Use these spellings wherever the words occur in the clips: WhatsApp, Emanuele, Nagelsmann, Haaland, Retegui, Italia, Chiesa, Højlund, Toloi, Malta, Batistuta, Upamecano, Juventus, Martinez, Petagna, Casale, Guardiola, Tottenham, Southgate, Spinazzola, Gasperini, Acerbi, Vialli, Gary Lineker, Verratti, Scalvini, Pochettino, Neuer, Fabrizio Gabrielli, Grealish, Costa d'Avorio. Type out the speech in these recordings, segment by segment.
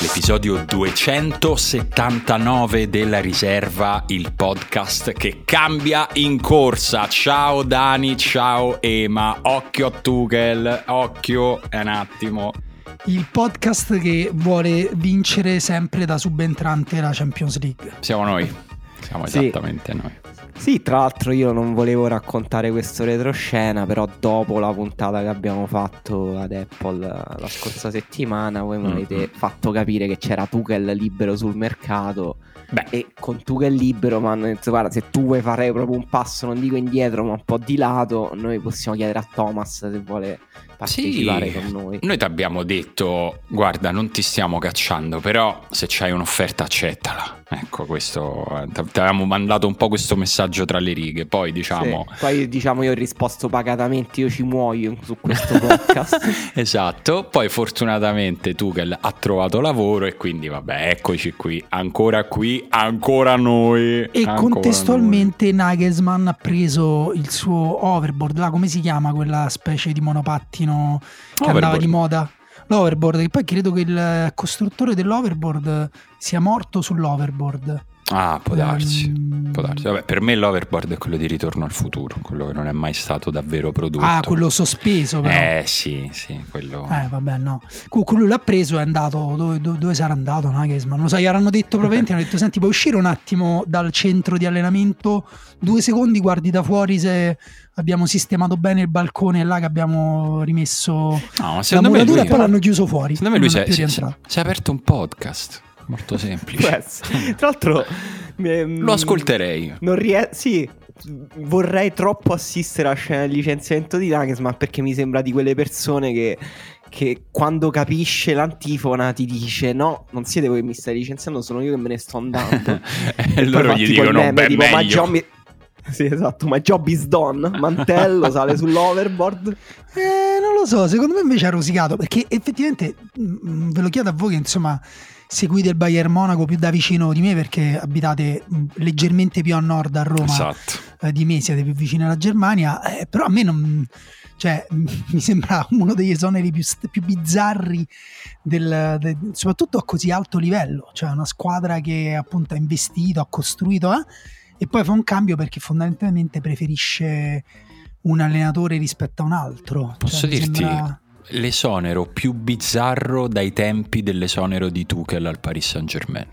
L'episodio 279 della Riserva, il podcast che cambia in corsa. Ciao Dani, ciao Ema, occhio a Tuchel, occhio un attimo. Il podcast che vuole vincere sempre da subentrante la Champions League. Siamo noi, siamo esattamente noi. Sì, tra l'altro io non volevo raccontare questo retroscena, però dopo la puntata che abbiamo fatto ad Apple la scorsa settimana, voi mi avete fatto capire che c'era Tuchel libero sul mercato. Beh, e con Tuchel libero, ma guarda, se tu vuoi fare proprio un passo, non dico indietro, ma un po' di lato, noi possiamo chiedere a Thomas se vuole partecipare con noi. Noi ti abbiamo detto, guarda, non ti stiamo cacciando, però se c'hai un'offerta accettala. Ecco, questo ti avevamo mandato un po' questo messaggio tra le righe. Poi diciamo io ho risposto pacatamente, io ci muoio su questo podcast. Esatto, poi fortunatamente Tuchel ha trovato lavoro e quindi vabbè, eccoci qui, ancora noi. E ancora contestualmente noi. Nagelsmann ha preso il suo overboard, là, come si chiama quella specie di monopattino che andava di moda? L'overboard, che poi credo che il costruttore dell'overboard sia morto sull'overboard. Ah, può darsi, può darsi. Vabbè, per me l'overboard è quello di Ritorno al futuro, quello che non è mai stato davvero prodotto. Ah, quello sospeso però. Sì, quello. Vabbè, no. Quello l'ha preso e è andato, dove sarà andato Nagelsmann? Non lo so, gli hanno detto probabilmente, hanno detto, senti, puoi uscire un attimo dal centro di allenamento, 2 secondi, guardi da fuori se abbiamo sistemato bene il balcone là che abbiamo rimesso la muratura, e poi l'hanno chiuso fuori. Secondo me lui si è aperto un podcast. Molto semplice. Tra l'altro lo ascolterei. Sì, vorrei troppo assistere alla scena del licenziamento di Nagelsmann, perché mi sembra di quelle persone che quando capisce l'antifona ti dice no, non siete voi che mi stai licenziando, sono io che me ne sto andando. E loro gli dicono beh, tipo, meglio. Sì, esatto, ma job is done. Mantello sale sull'overboard. Non lo so, secondo me invece ha rosicato, perché effettivamente ve lo chiedo a voi che insomma seguite il Bayern Monaco più da vicino di me, perché abitate leggermente più a nord a Roma, esatto, di me, siete più vicini alla Germania, però a me non, cioè, mi sembra uno degli esoneri più bizzarri soprattutto a così alto livello, cioè una squadra che appunto ha investito, ha costruito e poi fa un cambio perché fondamentalmente preferisce un allenatore rispetto a un altro. Posso dirti l'esonero più bizzarro dai tempi dell'esonero di Tuchel al Paris Saint Germain,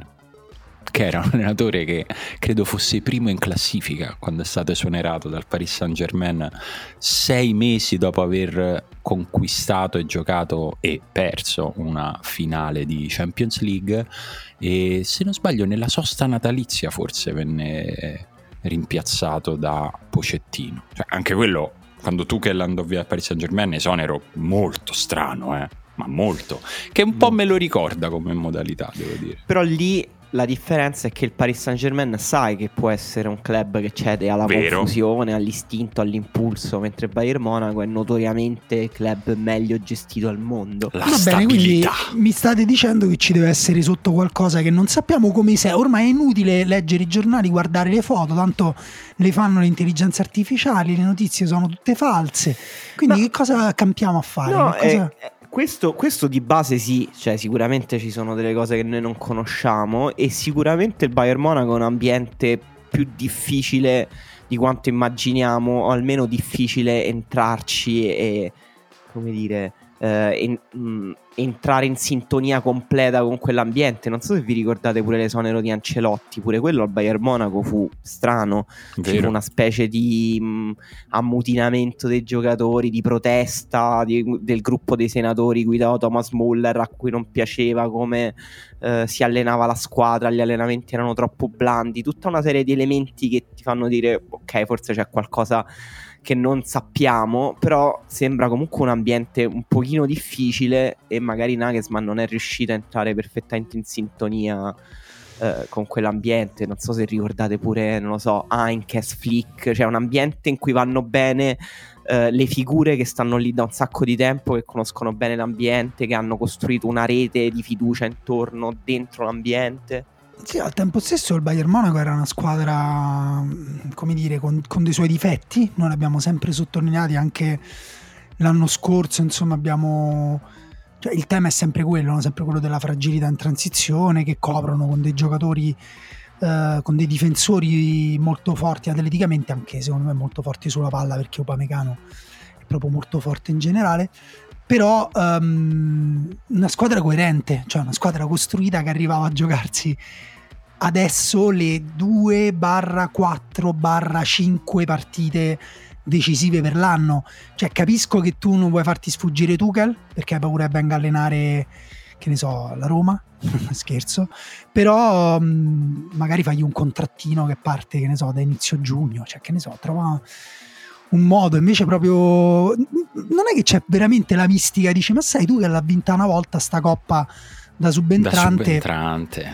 che era un allenatore che credo fosse primo in classifica quando è stato esonerato dal Paris Saint Germain 6 mesi dopo aver conquistato e giocato e perso una finale di Champions League, e se non sbaglio nella sosta natalizia forse venne rimpiazzato da Pochettino, cioè anche quello. Quando Tuchel andò via al Paris Saint Germain, esonero molto strano, ma molto, che un po' me lo ricorda come modalità, devo dire. Però lì la differenza è che il Paris Saint Germain sai che può essere un club che cede alla confusione, all'istinto, all'impulso, mentre Bayern Monaco è notoriamente il club meglio gestito al mondo. Va bene, quindi mi state dicendo che ci deve essere sotto qualcosa che non sappiamo come sia. Ormai è inutile leggere i giornali, guardare le foto, tanto le fanno le intelligenze artificiali, le notizie sono tutte false. Quindi che cosa campiamo a fare? Questo di base sì, cioè sicuramente ci sono delle cose che noi non conosciamo, e sicuramente il Bayern Monaco è un ambiente più difficile di quanto immaginiamo, o almeno difficile entrarci e, come dire, entrare in sintonia completa con quell'ambiente. Non so se vi ricordate pure l'esonero di Ancelotti, pure quello al Bayern Monaco fu strano. C'era una specie di ammutinamento dei giocatori, di protesta del gruppo dei senatori guidato Thomas Müller, a cui non piaceva come si allenava la squadra, gli allenamenti erano troppo blandi, tutta una serie di elementi che ti fanno dire ok, forse c'è qualcosa che non sappiamo, però sembra comunque un ambiente un pochino difficile, e magari Nagelsmann non è riuscito a entrare perfettamente in sintonia con quell'ambiente. Non so se ricordate pure, non lo so, Heinkes, Flick, cioè un ambiente in cui vanno bene le figure che stanno lì da un sacco di tempo, che conoscono bene l'ambiente, che hanno costruito una rete di fiducia intorno, dentro l'ambiente. Sì, al tempo stesso il Bayern Monaco era una squadra, come dire, con dei suoi difetti. Noi l'abbiamo sempre sottolineati, anche l'anno scorso, insomma, abbiamo Cioè, il tema è sempre quello, no? Sempre quello della fragilità in transizione, che coprono con dei giocatori, con dei difensori molto forti atleticamente, anche secondo me molto forti sulla palla, perché Upamecano è proprio molto forte in generale. Però una squadra coerente, cioè una squadra costruita che arrivava a giocarsi adesso le 2/4/5 partite decisive per l'anno. Cioè, capisco che tu non vuoi farti sfuggire Tuchel perché hai paura che venga a allenare, che ne so, la Roma, scherzo, però magari fagli un contrattino che parte, che ne so, da inizio giugno, cioè che ne so, trova un modo. Invece proprio non è che c'è veramente la mistica, dici ma sai tu che l'ha vinta una volta sta coppa da subentrante,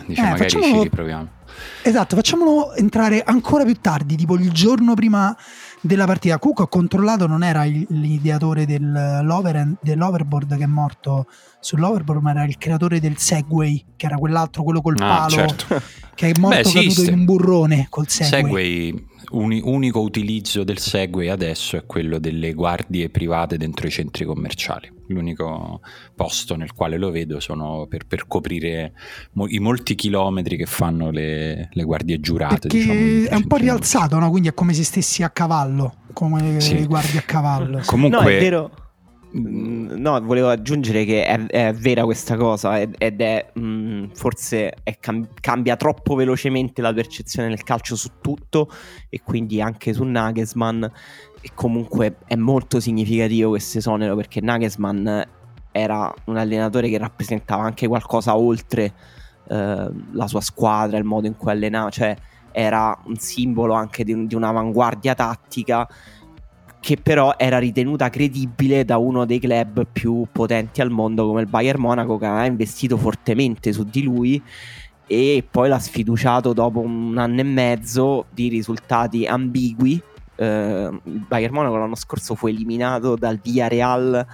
dice magari ci riproviamo. Esatto, facciamolo entrare ancora più tardi, tipo il giorno prima della partita. Comunque ho controllato, non era l'ideatore dell'overboard che è morto sull'overboard, ma era il creatore del Segway, che era quell'altro, quello col palo, certo, che è morto caduto in un burrone col Segway. Unico utilizzo del Segway adesso è quello delle guardie private dentro i centri commerciali. L'unico posto nel quale lo vedo sono per coprire i molti chilometri che fanno le guardie giurate, diciamo, è un po' rialzato, no? Quindi è come se stessi a cavallo, come sì, le guardie a cavallo. Comunque, no, è vero. No, volevo aggiungere che è vera questa cosa, ed è forse cambia troppo velocemente la percezione del calcio su tutto, e quindi anche su Nagelsmann. E comunque è molto significativo questo esonero, perché Nagelsmann era un allenatore che rappresentava anche qualcosa oltre la sua squadra, il modo in cui allenava, cioè era un simbolo anche di un'avanguardia tattica, che però era ritenuta credibile da uno dei club più potenti al mondo come il Bayern Monaco, che ha investito fortemente su di lui e poi l'ha sfiduciato dopo 1 anno e mezzo di risultati ambigui. Il Bayern Monaco l'anno scorso fu eliminato dal Villarreal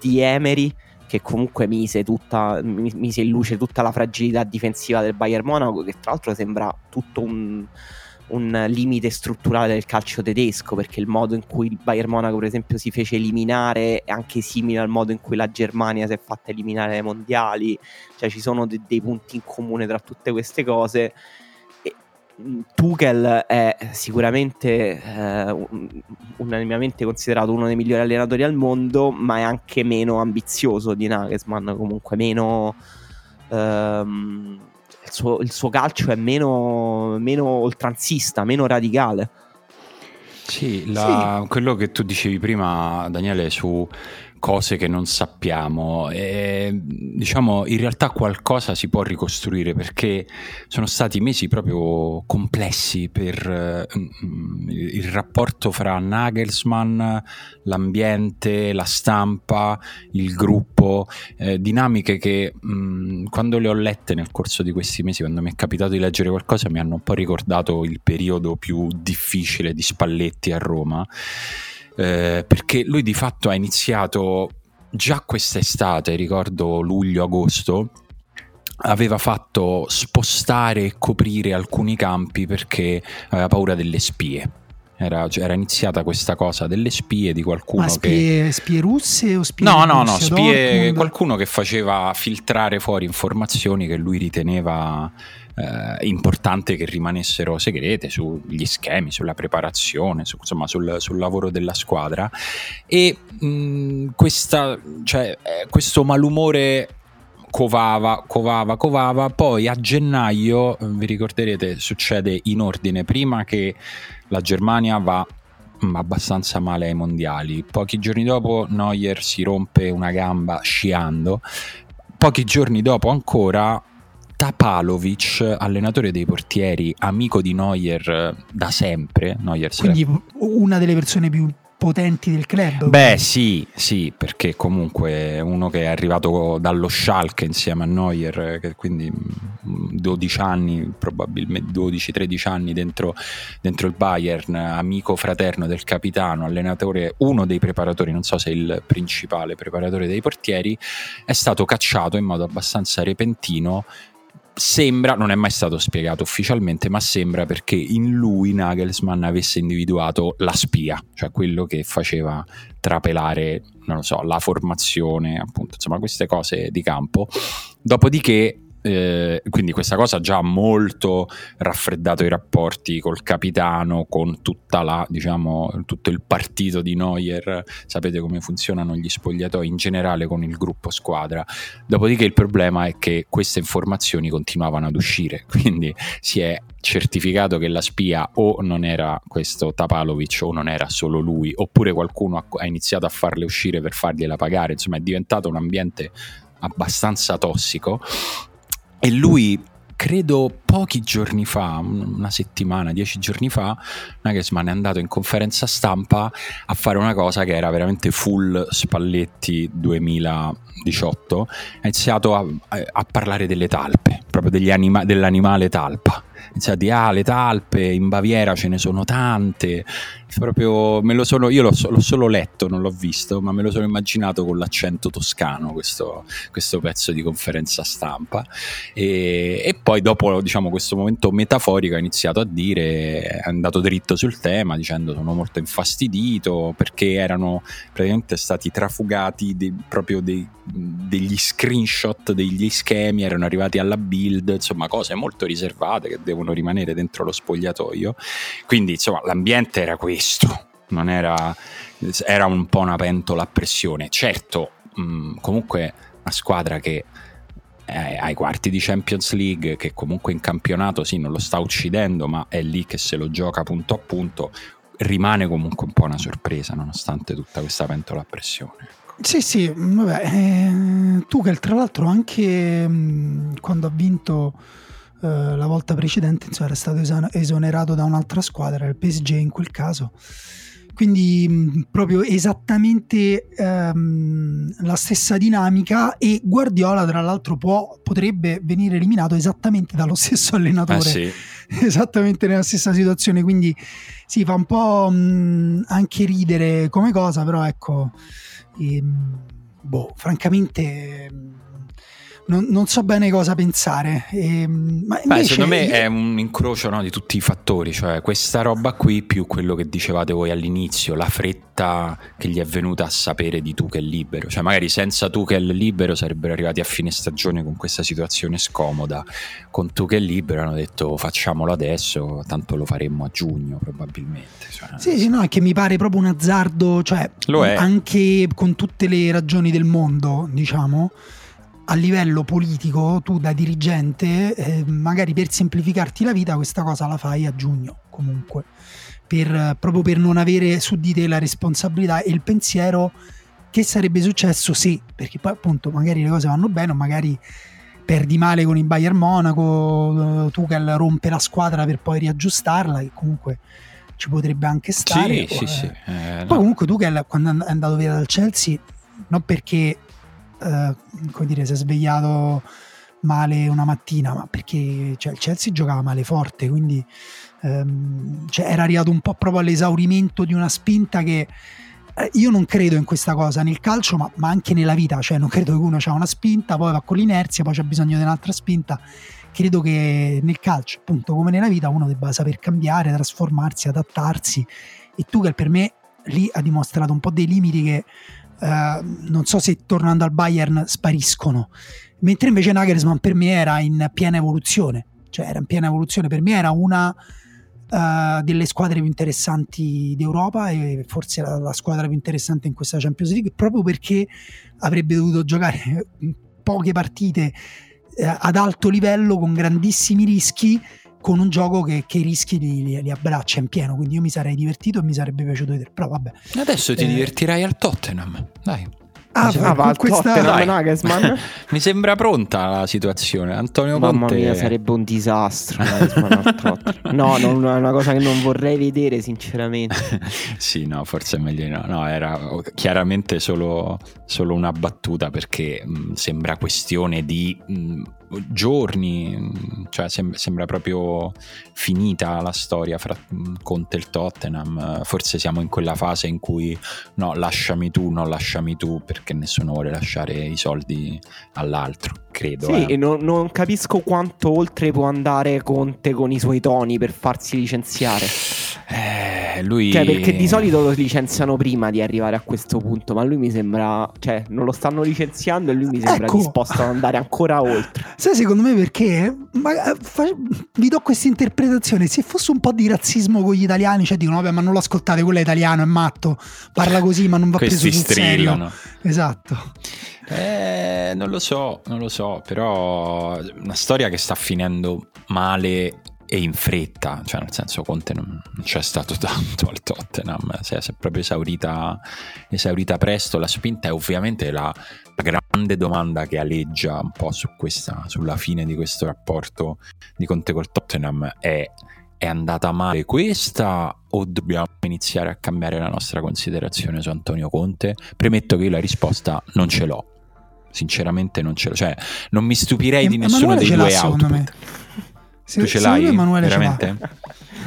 di Emery, che comunque mise in luce tutta la fragilità difensiva del Bayern Monaco, che tra l'altro sembra tutto un limite strutturale del calcio tedesco, perché il modo in cui il Bayern Monaco per esempio si fece eliminare è anche simile al modo in cui la Germania si è fatta eliminare ai mondiali. Cioè ci sono dei punti in comune tra tutte queste cose. E Tuchel è sicuramente unanimemente considerato uno dei migliori allenatori al mondo, ma è anche meno ambizioso di Nagelsmann, comunque meno... Il suo calcio è meno oltranzista, meno radicale. Sì, quello che tu dicevi prima, Daniele, su cose che non sappiamo, diciamo in realtà qualcosa si può ricostruire, perché sono stati mesi proprio complessi per il rapporto fra Nagelsmann, l'ambiente, la stampa, il gruppo, dinamiche che quando le ho lette nel corso di questi mesi, quando mi è capitato di leggere qualcosa, mi hanno un po' ricordato il periodo più difficile di Spalletti a Roma. Perché lui di fatto ha iniziato già quest'estate, ricordo luglio-agosto, aveva fatto spostare e coprire alcuni campi perché aveva paura delle spie. Era iniziata questa cosa delle spie, di qualcuno spie russe o spie? No, spie, qualcuno che faceva filtrare fuori informazioni che lui riteneva importante che rimanessero segrete sugli schemi, sulla preparazione, insomma sul lavoro della squadra. E questo malumore covava, poi a gennaio, vi ricorderete, succede in ordine, prima che la Germania va abbastanza male ai mondiali, pochi giorni dopo Neuer si rompe una gamba sciando, pochi giorni dopo ancora Tapalović, allenatore dei portieri, amico di Neuer da sempre. Quindi una delle persone più potenti del club. Beh, sì, perché comunque uno che è arrivato dallo Schalke insieme a Neuer, che quindi 12 anni, probabilmente 12-13 anni dentro il Bayern, amico fraterno del capitano, allenatore, uno dei preparatori, non so se il principale preparatore dei portieri, è stato cacciato in modo abbastanza repentino Sembra, non è mai stato spiegato ufficialmente, ma sembra perché in lui Nagelsmann avesse individuato la spia, cioè quello che faceva trapelare, non lo so, la formazione, appunto, insomma queste cose di campo. Dopodiché quindi questa cosa già molto raffreddato i rapporti col capitano, con tutta la, diciamo, tutto il partito di Neuer, sapete come funzionano gli spogliatoi in generale con il gruppo squadra. Dopodiché il problema è che queste informazioni continuavano ad uscire, quindi si è certificato che la spia o non era questo Tapalović o non era solo lui, oppure qualcuno ha iniziato a farle uscire per fargliela pagare, insomma è diventato un ambiente abbastanza tossico. E lui, credo pochi giorni fa, una settimana, 10 giorni fa, Nagelsmann è andato in conferenza stampa a fare una cosa che era veramente full Spalletti 2018, ha iniziato a parlare delle talpe, proprio dell'animale talpa. Iniziati, le talpe in Baviera ce ne sono tante, proprio io l'ho solo letto, non l'ho visto, ma me lo sono immaginato con l'accento toscano questo pezzo di conferenza stampa. E poi dopo, diciamo, questo momento metaforico ha iniziato a dire, è andato dritto sul tema dicendo sono molto infastidito perché erano praticamente stati trafugati degli screenshot degli schemi, erano arrivati alla Bild, insomma cose molto riservate che devono rimanere dentro lo spogliatoio. Quindi insomma l'ambiente era questo, non era un po' una pentola a pressione. Certo, comunque una squadra che è ai quarti di Champions League, che comunque in campionato sì non lo sta uccidendo, ma è lì che se lo gioca punto a punto, rimane comunque un po' una sorpresa nonostante tutta questa pentola a pressione. Sì, sì, vabbè, Tuchel tra l'altro anche quando ha vinto la volta precedente, insomma, era stato esonerato da un'altra squadra, il PSG in quel caso, quindi proprio esattamente la stessa dinamica. E Guardiola tra l'altro potrebbe venire eliminato esattamente dallo stesso allenatore, sì, esattamente nella stessa situazione, quindi sì, fa un po' anche ridere come cosa, però ecco, francamente non so bene cosa pensare, ma invece... secondo me è un incrocio, no, di tutti i fattori, cioè questa roba qui più quello che dicevate voi all'inizio, la fretta che gli è venuta a sapere di Tuchel libero, cioè magari senza Tuchel libero sarebbero arrivati a fine stagione con questa situazione scomoda, con Tuchel libero hanno detto facciamolo adesso, tanto lo faremmo a giugno probabilmente, cioè, sì, no, è che mi pare proprio un azzardo, cioè lo è, anche con tutte le ragioni del mondo, diciamo. A livello politico tu da dirigente magari per semplificarti la vita questa cosa la fai a giugno comunque, proprio per non avere su di te la responsabilità e il pensiero che sarebbe successo se, perché poi appunto magari le cose vanno bene o magari perdi male con il Bayern Monaco, Tuchel rompe la squadra per poi riaggiustarla, che comunque ci potrebbe anche stare. Sì, sì, sì. Poi comunque Tuchel quando è andato via dal Chelsea non perché come dire, si è svegliato male una mattina, ma perché, cioè, il Chelsea giocava male forte, quindi cioè, era arrivato un po' proprio all'esaurimento di una spinta che io non credo in questa cosa nel calcio, ma anche nella vita, cioè non credo che uno ha una spinta, poi va con l'inerzia, poi c'è bisogno di un'altra spinta. Credo che nel calcio, appunto, come nella vita, uno debba saper cambiare, trasformarsi, adattarsi, e Tuchel per me lì ha dimostrato un po' dei limiti che non so se tornando al Bayern spariscono, mentre invece Nagelsmann per me era in piena evoluzione, cioè era in piena evoluzione, per me era una delle squadre più interessanti d'Europa e forse la squadra più interessante in questa Champions League, proprio perché avrebbe dovuto giocare poche partite ad alto livello con grandissimi rischi, con un gioco che i rischi li abbraccia in pieno, quindi io mi sarei divertito e mi sarebbe piaciuto vedere, però vabbè. Adesso ti divertirai al Tottenham, dai. Va al Tottenham, Nagelsmann. Mi sembra pronta la situazione, Antonio Conte. Mamma mia, sarebbe un disastro No, è una cosa che non vorrei vedere sinceramente. Sì, no, forse è meglio no, era chiaramente solo una battuta perché sembra questione di giorni, cioè sembra proprio finita la storia fra Conte e il Tottenham. Forse siamo in quella fase in cui no, lasciami tu, perché nessuno vuole lasciare i soldi all'altro, credo. Sì, e non capisco quanto oltre può andare Conte con i suoi toni per farsi licenziare. Lui... Cioè, perché di solito lo licenziano prima di arrivare a questo punto, ma lui mi sembra, cioè, non lo stanno licenziando e lui mi sembra disposto ad andare ancora oltre. Sai secondo me perché? Vi do questa interpretazione: se fosse un po' di razzismo con gli italiani, cioè dicono vabbè, ma non lo ascoltate, quello è italiano, è matto, parla così, ma non va preso sul serio. Esatto. Non lo so, però una storia che sta finendo male e in fretta, cioè nel senso Conte non c'è stato tanto al Tottenham, si è proprio esaurita presto la spinta. È ovviamente la grande domanda che aleggia un po' su questa, sulla fine di questo rapporto di Conte col Tottenham è andata male questa o dobbiamo iniziare a cambiare la nostra considerazione su Antonio Conte? Premetto che io la risposta non ce l'ho, sinceramente non ce l'ho, cioè non mi stupirei di nessuno dei due output. Tu ce l'hai, Emanuele, veramente?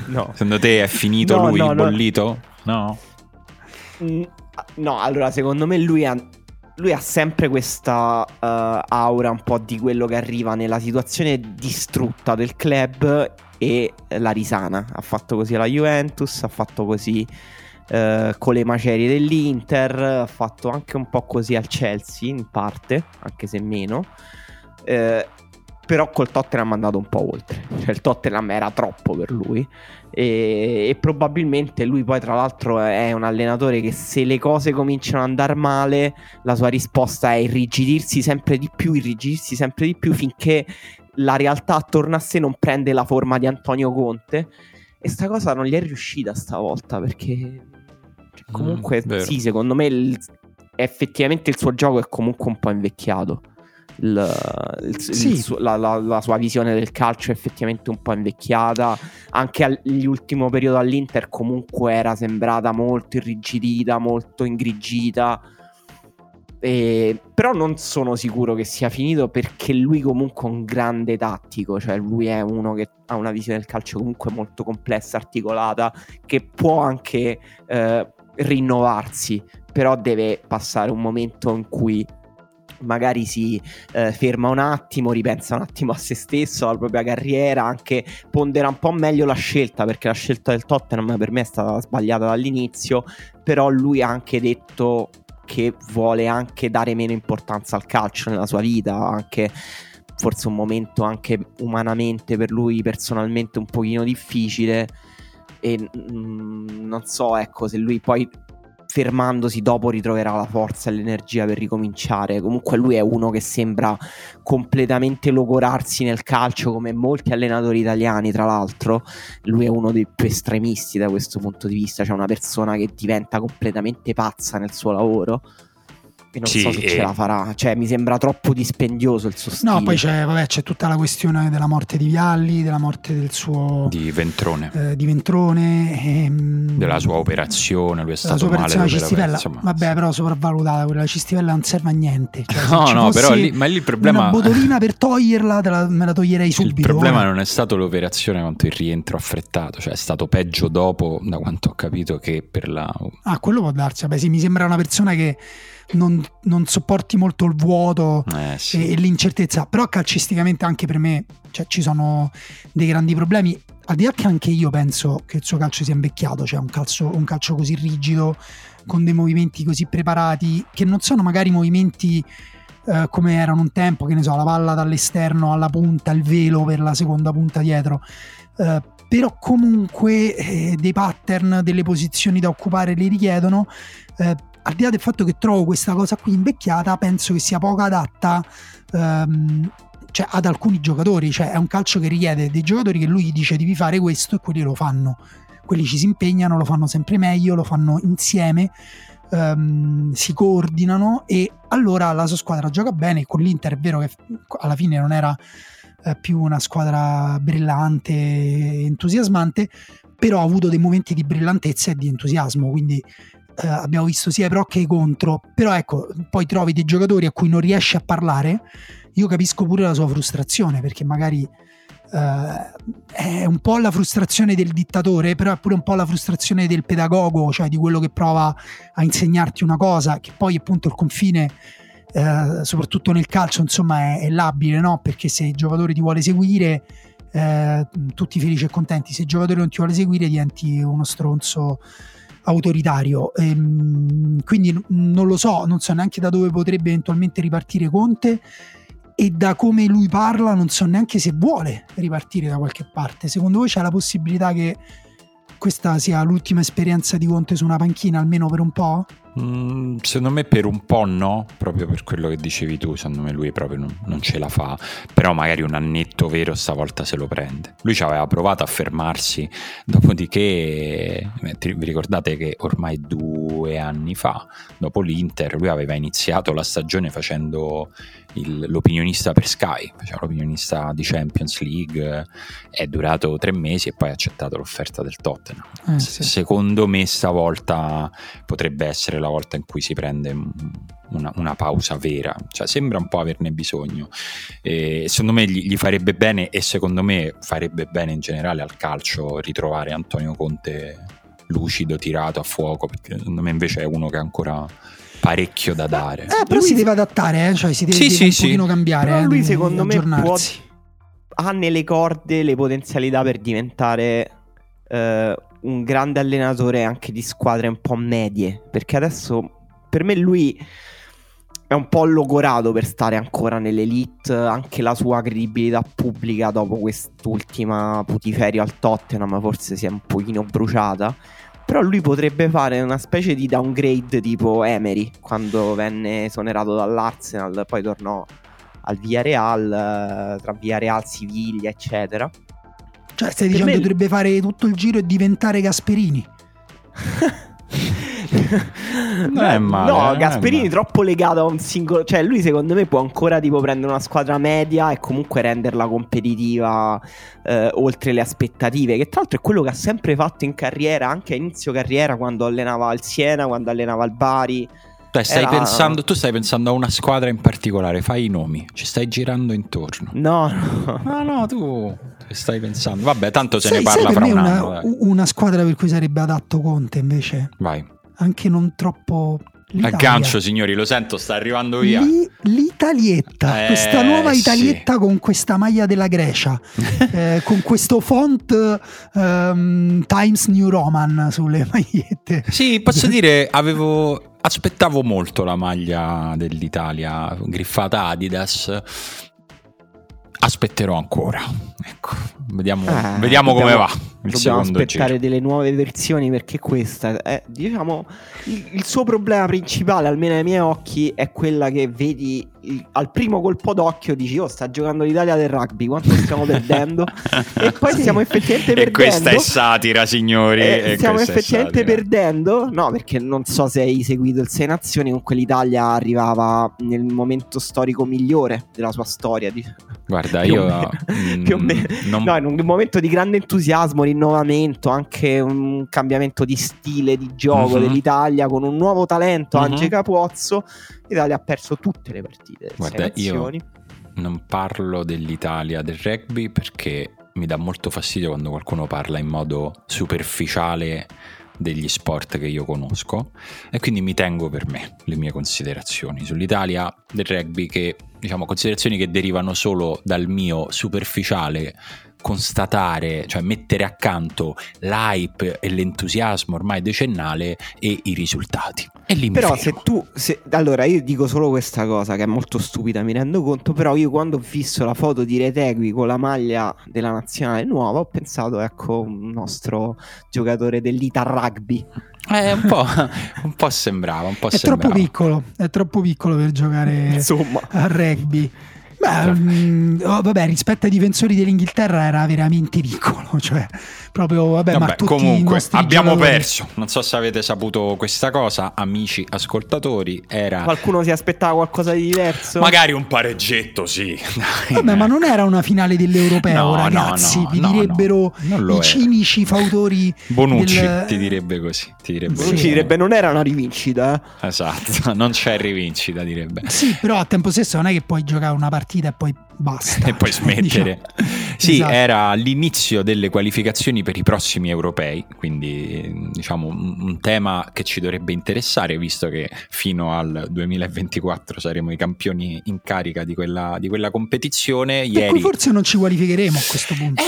No. Secondo te è finito lui, bollito? No. No, allora secondo me lui ha sempre questa aura un po' di quello che arriva nella situazione distrutta del club e la risana. Ha fatto così la Juventus, ha fatto così con le macerie dell'Inter, ha fatto anche un po' così al Chelsea in parte, anche se meno. Però col Tottenham è andato un po' oltre, cioè il Tottenham era troppo per lui e probabilmente lui poi tra l'altro è un allenatore che se le cose cominciano ad andare male la sua risposta è irrigidirsi sempre di più finché la realtà attorno a sé non prende la forma di Antonio Conte, e sta cosa non gli è riuscita stavolta perché comunque sì, secondo me effettivamente il suo gioco è comunque un po' invecchiato. La sua visione del calcio è effettivamente un po' invecchiata. Anche l'ultimo periodo all'Inter comunque era sembrata molto irrigidita, molto ingrigita, però non sono sicuro che sia finito, perché lui comunque è un grande tattico, cioè lui è uno che ha una visione del calcio comunque molto complessa, articolata, che può anche rinnovarsi, però deve passare un momento in cui magari si ferma un attimo, ripensa un attimo a se stesso, alla propria carriera, anche pondera un po' meglio la scelta, perché la scelta del Tottenham per me è stata sbagliata dall'inizio, però lui ha anche detto che vuole anche dare meno importanza al calcio nella sua vita, anche forse un momento anche umanamente per lui personalmente un pochino difficile, e non so, ecco, se lui poi fermandosi dopo ritroverà la forza e l'energia per ricominciare. Comunque lui è uno che sembra completamente logorarsi nel calcio, come molti allenatori italiani tra l'altro. Lui è uno dei più estremisti da questo punto di vista, cioè una persona che diventa completamente pazza nel suo lavoro. E non so se ce la farà, cioè mi sembra troppo dispendioso il suo stile. No, poi c'è tutta la questione della morte di Vialli, della morte di Ventrone della sua operazione. Lui è stato male, la sua operazione alla cistifella, vabbè, però sopravvalutata quella cistifella, non serve a niente, cioè, no però lì il problema, una botolina per toglierla me la toglierei subito. Il problema non è stato l'operazione quanto il rientro affrettato, cioè è stato peggio dopo, da quanto ho capito, che per la... quello può darsi. Beh sì, mi sembra una persona che non sopporti molto il vuoto e l'incertezza, però calcisticamente anche per me, cioè, ci sono dei grandi problemi, al di là che anche io penso che il suo calcio sia invecchiato, cioè un calcio così rigido, con dei movimenti così preparati, che non sono magari movimenti come erano un tempo, che ne so, la palla dall'esterno alla punta, il velo per la seconda punta dietro, però comunque dei pattern, delle posizioni da occupare li richiedono. Al di là del fatto che trovo questa cosa qui invecchiata, penso che sia poco adatta cioè ad alcuni giocatori, cioè è un calcio che richiede dei giocatori che lui dice devi fare questo e quelli lo fanno, quelli ci si impegnano, lo fanno sempre meglio, lo fanno insieme, si coordinano, e allora la sua squadra gioca bene. Con l'Inter è vero che alla fine non era più una squadra brillante, entusiasmante, però ha avuto dei momenti di brillantezza e di entusiasmo, quindi abbiamo visto sia i pro che i contro. Però ecco, poi trovi dei giocatori a cui non riesci a parlare, Io capisco pure la sua frustrazione, perché magari è un po' la frustrazione del dittatore, però è pure un po' la frustrazione del pedagogo, cioè di quello che prova a insegnarti una cosa, che poi appunto il confine, soprattutto nel calcio, insomma, è labile, no? Perché se il giocatore ti vuole seguire, tutti felici e contenti, se il giocatore non ti vuole seguire diventi uno stronzo autoritario. Quindi non lo so, non so neanche da dove potrebbe eventualmente ripartire Conte, e da come lui parla non so neanche se vuole ripartire da qualche parte. Secondo voi c'è la possibilità che questa sia l'ultima esperienza di Conte su una panchina, almeno per un po'? Secondo me per un po' no, proprio per quello che dicevi tu. Secondo me lui proprio non ce la fa, però magari un annetto vero stavolta se lo prende. Lui ci aveva provato a fermarsi, dopodiché vi ricordate che ormai 2 anni fa, dopo l'Inter, lui aveva iniziato la stagione facendo l'opinionista per Sky, faceva l'opinionista di Champions League, è durato 3 mesi e poi ha accettato l'offerta del Tottenham. Sì. Secondo me stavolta potrebbe essere la volta in cui si prende una pausa vera, cioè sembra un po' averne bisogno, secondo me gli farebbe bene, e secondo me farebbe bene in generale al calcio ritrovare Antonio Conte lucido, tirato a fuoco, perché secondo me invece è uno che ha ancora parecchio da dare. Però lui si deve adattare, cioè si deve un pochino cambiare, però lui secondo me ha nelle corde le potenzialità per diventare un grande allenatore anche di squadre un po' medie, perché adesso per me lui è un po' logorato per stare ancora nell'elite, anche la sua credibilità pubblica dopo quest'ultima putiferio al Tottenham forse si è un pochino bruciata, però lui potrebbe fare una specie di downgrade tipo Emery, quando venne esonerato dall'Arsenal, poi tornò al Villarreal, tra Villarreal, Siviglia eccetera. Cioè stai dicendo che dovrebbe fare tutto il giro e diventare Gasperini? Non è male, no, Gasperini è troppo legato a un singolo. Cioè lui secondo me può ancora tipo prendere una squadra media e comunque renderla competitiva oltre le aspettative, che tra l'altro è quello che ha sempre fatto in carriera, anche a inizio carriera, quando allenava al Siena, quando allenava al Bari. Tu stai pensando a una squadra in particolare, fai i nomi, ci stai girando intorno. No, tu stai pensando. Vabbè, tanto se ne parla fra un anno. Una squadra per cui sarebbe adatto Conte invece. Vai. Anche non troppo. L'Italia. Aggancio, signori, lo sento, sta arrivando via. L'Italietta, questa nuova Italietta, sì, con questa maglia della Grecia, con questo font Times New Roman sulle magliette. Sì, posso dire, aspettavo molto la maglia dell'Italia griffata Adidas. Aspetterò ancora, ecco, vediamo come va. Dobbiamo aspettare delle nuove versioni, perché questa è, diciamo, il suo problema principale, almeno ai miei occhi, è quella che vedi al primo colpo d'occhio dici: oh, sta giocando l'Italia del rugby, quanto stiamo perdendo. E poi stiamo effettivamente perdendo. E questa è satira, signori. Stiamo effettivamente perdendo. No, perché non so se hai seguito il Sei Nazioni, comunque l'Italia arrivava nel momento storico migliore della sua storia. Guarda, in un momento di grande entusiasmo, rinnovamento, anche un cambiamento di stile di gioco dell'Italia, con un nuovo talento, Ange Capuozzo. L'Italia ha perso tutte le partite. Guarda, io non parlo dell'Italia del rugby perché mi dà molto fastidio quando qualcuno parla in modo superficiale degli sport che io conosco, e quindi mi tengo per me le mie considerazioni sull'Italia del rugby, che diciamo considerazioni che derivano solo dal mio superficiale constatare, cioè mettere accanto l'hype e l'entusiasmo ormai decennale e i risultati. E lì però allora io dico solo questa cosa che è molto stupida, mi rendo conto, però io quando ho visto la foto di Retegui con la maglia della nazionale nuova ho pensato, ecco, un nostro giocatore dell'Ita Rugby. Un po' sembrava, un po' sembrava. È troppo piccolo per giocare insomma a rugby. Beh, rispetto ai difensori dell'Inghilterra era veramente piccolo, cioè proprio vabbè, ma comunque abbiamo perso. Non so se avete saputo questa cosa, amici ascoltatori, era... Qualcuno si aspettava qualcosa di diverso? Magari un pareggetto, sì. Vabbè, ma non era una finale dell'Europeo, no, ragazzi, no, vi direbbero i cinici fautori Bonucci, del... ti direbbe così, ti direbbe Bonucci così. Direbbe non era una rivincita. Esatto, non c'è rivincita, direbbe. Sì, però a tempo stesso non è che puoi giocare una partita e poi basta. E poi smettere. Diciamo. Sì, esatto. Era l'inizio delle qualificazioni per i prossimi europei, quindi diciamo un tema che ci dovrebbe interessare, visto che fino al 2024 saremo i campioni in carica di quella competizione. Per cui forse non ci qualificheremo a questo punto.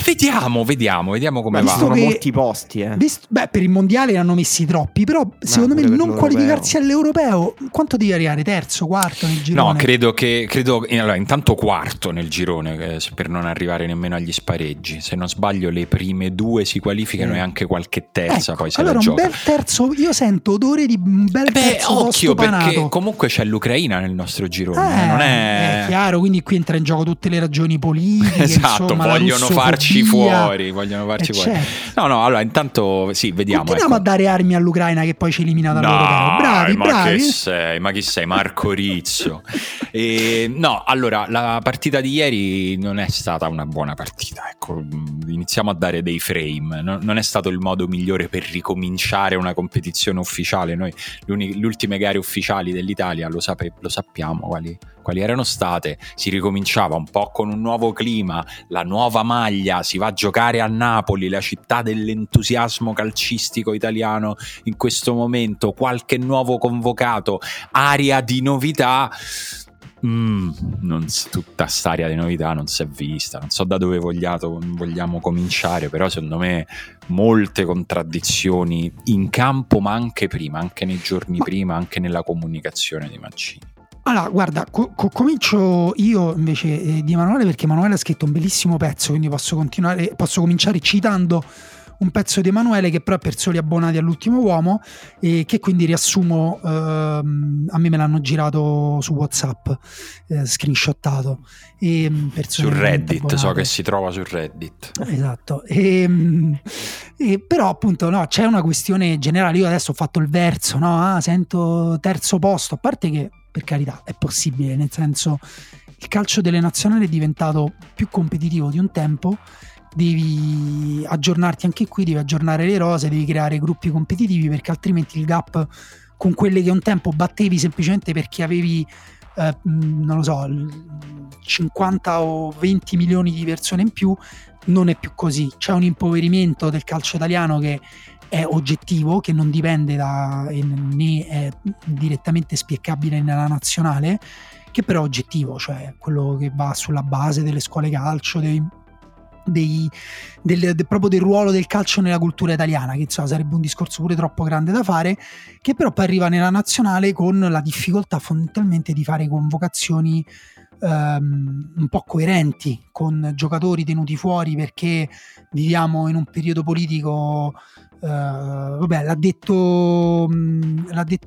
Vediamo come va. Sono molti posti. Per il mondiale ne hanno messi troppi, però secondo me non qualificarsi all'europeo, quanto devi arrivare? Terzo, quarto nel girone? No, credo allora, intanto quarto nel girone, per non arrivare nemmeno agli spareggi. Se non sbaglio le prime due si qualificano e anche qualche terza, poi se la gioca. Allora un bel terzo, io sento odore di un bel terzo. Occhio, perché comunque c'è l'Ucraina nel nostro girone, non è chiaro, quindi qui entra in gioco tutte le ragioni politiche. Esatto, insomma, vogliono farci fuori, Certo. No, allora intanto sì, vediamo. Continuiamo a dare armi all'Ucraina che poi ci elimina da loro. Bravi. Chi sei, Marco Rizzo. No, allora la partita di ieri non è stata una buona partita, ecco, iniziamo a dare dei frame. Non è stato il modo migliore per ricominciare una competizione ufficiale. Noi le ultime gare ufficiali dell'Italia lo sappiamo quali erano state. Si ricominciava un po' con un nuovo clima, la nuova maglia, si va a giocare a Napoli, la città dell'entusiasmo calcistico italiano in questo momento, qualche nuovo convocato, aria di novità. Tutta st'aria di novità non si è vista. Non so da dove vogliamo cominciare, però secondo me molte contraddizioni in campo, ma anche prima, anche nei giorni prima, anche nella comunicazione di Mancini. Allora, guarda, comincio io invece di Emanuele, perché Emanuele ha scritto un bellissimo pezzo, quindi posso cominciare citando un pezzo di Emanuele, che però è per soli abbonati all'Ultimo Uomo, e che quindi riassumo. A me me l'hanno girato su WhatsApp, screenshottato, e su Reddit abbonate. So che si trova su Reddit, esatto. Però appunto no, c'è una questione generale. Io adesso ho fatto il verso, sento terzo posto, a parte che per carità è possibile, nel senso il calcio delle nazionali è diventato più competitivo di un tempo. Devi aggiornarti anche qui, devi aggiornare le rose, devi creare gruppi competitivi, perché altrimenti il gap con quelle che un tempo battevi semplicemente perché avevi 50 o 20 milioni di persone in più non è più così. C'è un impoverimento del calcio italiano che è oggettivo, che non dipende né è direttamente spiegabile nella nazionale, che però è oggettivo, cioè quello che va sulla base delle scuole calcio, proprio del ruolo del calcio nella cultura italiana, che sarebbe un discorso pure troppo grande da fare, che però poi arriva nella nazionale con la difficoltà fondamentalmente di fare convocazioni un po' coerenti, con giocatori tenuti fuori perché viviamo in un periodo politico. L'ha detto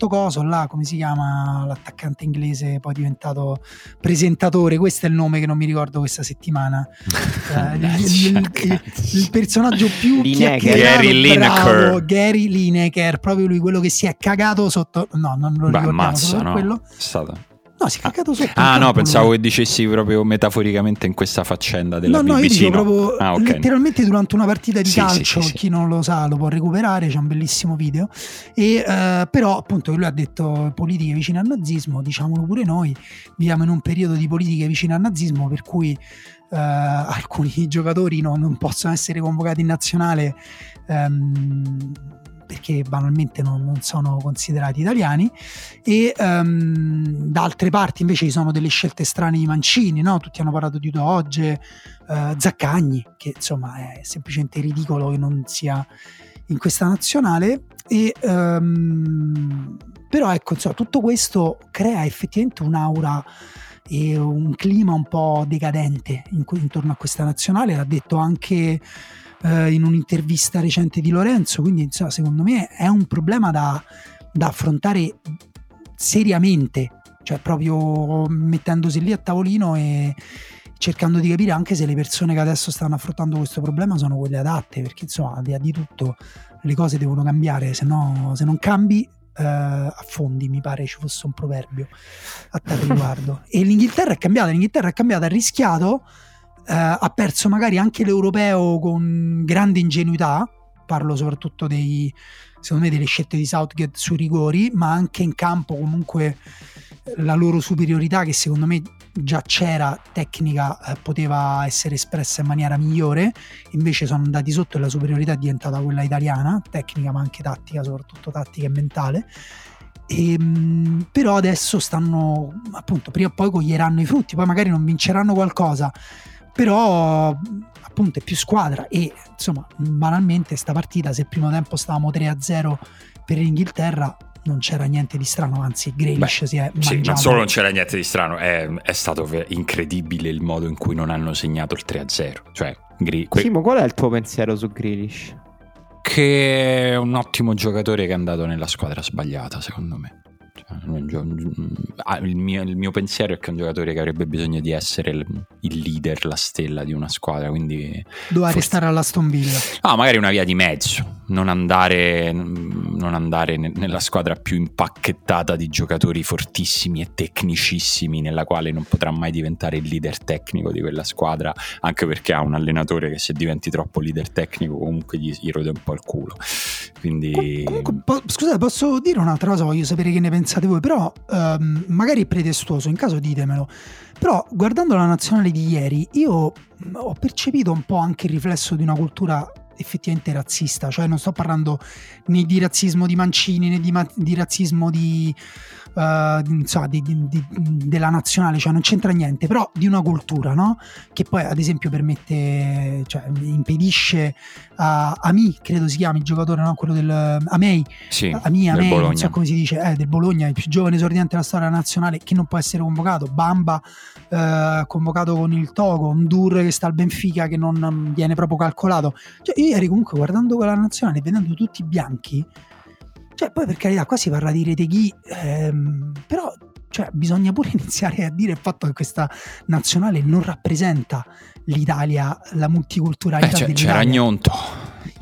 Coso là, come si chiama l'attaccante inglese poi diventato presentatore, questo è il nome che non mi ricordo questa settimana. Il personaggio più Gary Lineker, proprio lui, quello che si è cagato sotto, non lo ricordo, quello è stato. No, si è cagato sotto. Pensavo che dicessi proprio metaforicamente in questa faccenda della BBC. Io dico proprio letteralmente durante una partita di calcio. Chi non lo sa lo può recuperare, c'è un bellissimo video. Però appunto lui ha detto politiche vicine al nazismo, diciamolo pure noi, viviamo in un periodo di politiche vicine al nazismo, per cui alcuni giocatori non possono essere convocati in nazionale perché banalmente non sono considerati italiani. E da altre parti invece ci sono delle scelte strane di Mancini, tutti hanno parlato di Toloi, Zaccagni, che insomma è semplicemente ridicolo che non sia in questa nazionale. E però ecco, insomma, tutto questo crea effettivamente un'aura e un clima un po' decadente intorno a questa nazionale, l'ha detto anche in un'intervista recente di Lorenzo. Quindi insomma, secondo me è un problema da affrontare seriamente, cioè proprio mettendosi lì a tavolino e cercando di capire anche se le persone che adesso stanno affrontando questo problema sono quelle adatte, perché insomma al di là di tutto le cose devono cambiare, se non cambi affondi, mi pare ci fosse un proverbio a tal riguardo. E l'Inghilterra è cambiata, ha rischiato, ha perso magari anche l'europeo con grande ingenuità, parlo soprattutto secondo me delle scelte di Southgate sui rigori, ma anche in campo comunque la loro superiorità, che secondo me già c'era tecnica, poteva essere espressa in maniera migliore, invece sono andati sotto e la superiorità è diventata quella italiana, tecnica ma anche tattica, soprattutto tattica e mentale. Però adesso stanno, appunto, prima o poi coglieranno i frutti, poi magari non vinceranno qualcosa, però appunto è più squadra. E insomma, banalmente sta partita, se il primo tempo stavamo 3-0 per l'Inghilterra, non c'era niente di strano, anzi Grealish si è mangiato. Sì, non solo non c'era niente di strano, è stato incredibile il modo in cui non hanno segnato il 3-0, cioè Simo, qual è il tuo pensiero su Grealish? Che è un ottimo giocatore che è andato nella squadra sbagliata, secondo me. Il mio pensiero è che è un giocatore che avrebbe bisogno di essere il leader, la stella di una squadra, quindi doveva restare all'Aston Villa, magari una via di mezzo, non andare nella squadra più impacchettata di giocatori fortissimi e tecnicissimi, nella quale non potrà mai diventare il leader tecnico di quella squadra, anche perché ha un allenatore che se diventi troppo leader tecnico comunque gli rode un po' il culo, quindi comunque, scusate, posso dire un'altra cosa? Voglio sapere che ne pensate voi, però magari è pretestuoso, in caso ditemelo, però guardando la nazionale di ieri io ho percepito un po' anche il riflesso di una cultura effettivamente razzista, cioè non sto parlando né di razzismo di Mancini né di razzismo della nazionale, cioè non c'entra niente, però di una cultura, no? Che poi ad esempio permette, cioè impedisce a Ami, credo si chiami il giocatore, no? Quello del Amei, sì, Amei, non so come si dice, del Bologna, il più giovane esordiente della storia nazionale, che non può essere convocato. Bamba convocato con il Togo, Ndour che sta al Benfica che non viene proprio calcolato, cioè io eri comunque guardando quella nazionale, vedendo tutti i bianchi, cioè poi per carità qua si parla di Retegui, però cioè, bisogna pure iniziare a dire il fatto che questa nazionale non rappresenta l'Italia, la multiculturalità dell'Italia.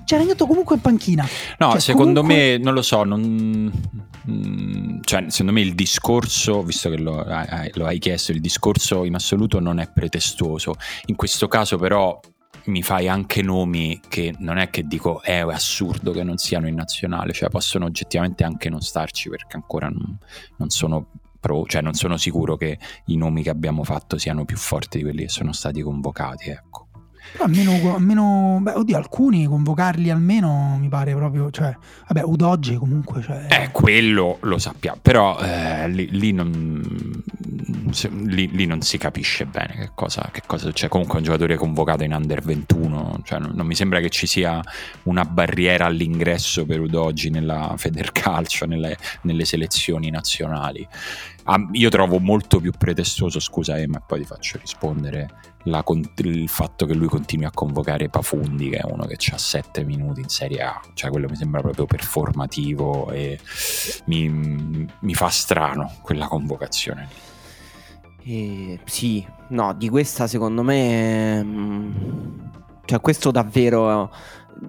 C'era Gnonto comunque in panchina. No, cioè, secondo me, non lo so, cioè, secondo me il discorso, visto che lo hai chiesto, il discorso in assoluto non è pretestuoso. In questo caso però mi fai anche nomi che non è che dico è assurdo che non siano in nazionale, cioè possono oggettivamente anche non starci, perché ancora non sono pro, cioè non sono sicuro che i nomi che abbiamo fatto siano più forti di quelli che sono stati convocati, ecco. Però almeno oddio, alcuni convocarli almeno mi pare proprio, cioè vabbè, Udogie comunque, cioè quello lo sappiamo, però lì non si capisce bene che cosa succede. Comunque è un giocatore convocato in under 21, cioè non mi sembra che ci sia una barriera all'ingresso per Udogie nella Federcalcio, nelle selezioni nazionali. Io trovo molto più pretestuoso, scusa ma poi ti faccio rispondere, il fatto che lui continui a convocare Pafundi, che è uno che c'ha 7 minuti in Serie A, cioè quello mi sembra proprio performativo e mi fa strano quella convocazione. Sì, no, di questa secondo me cioè questo davvero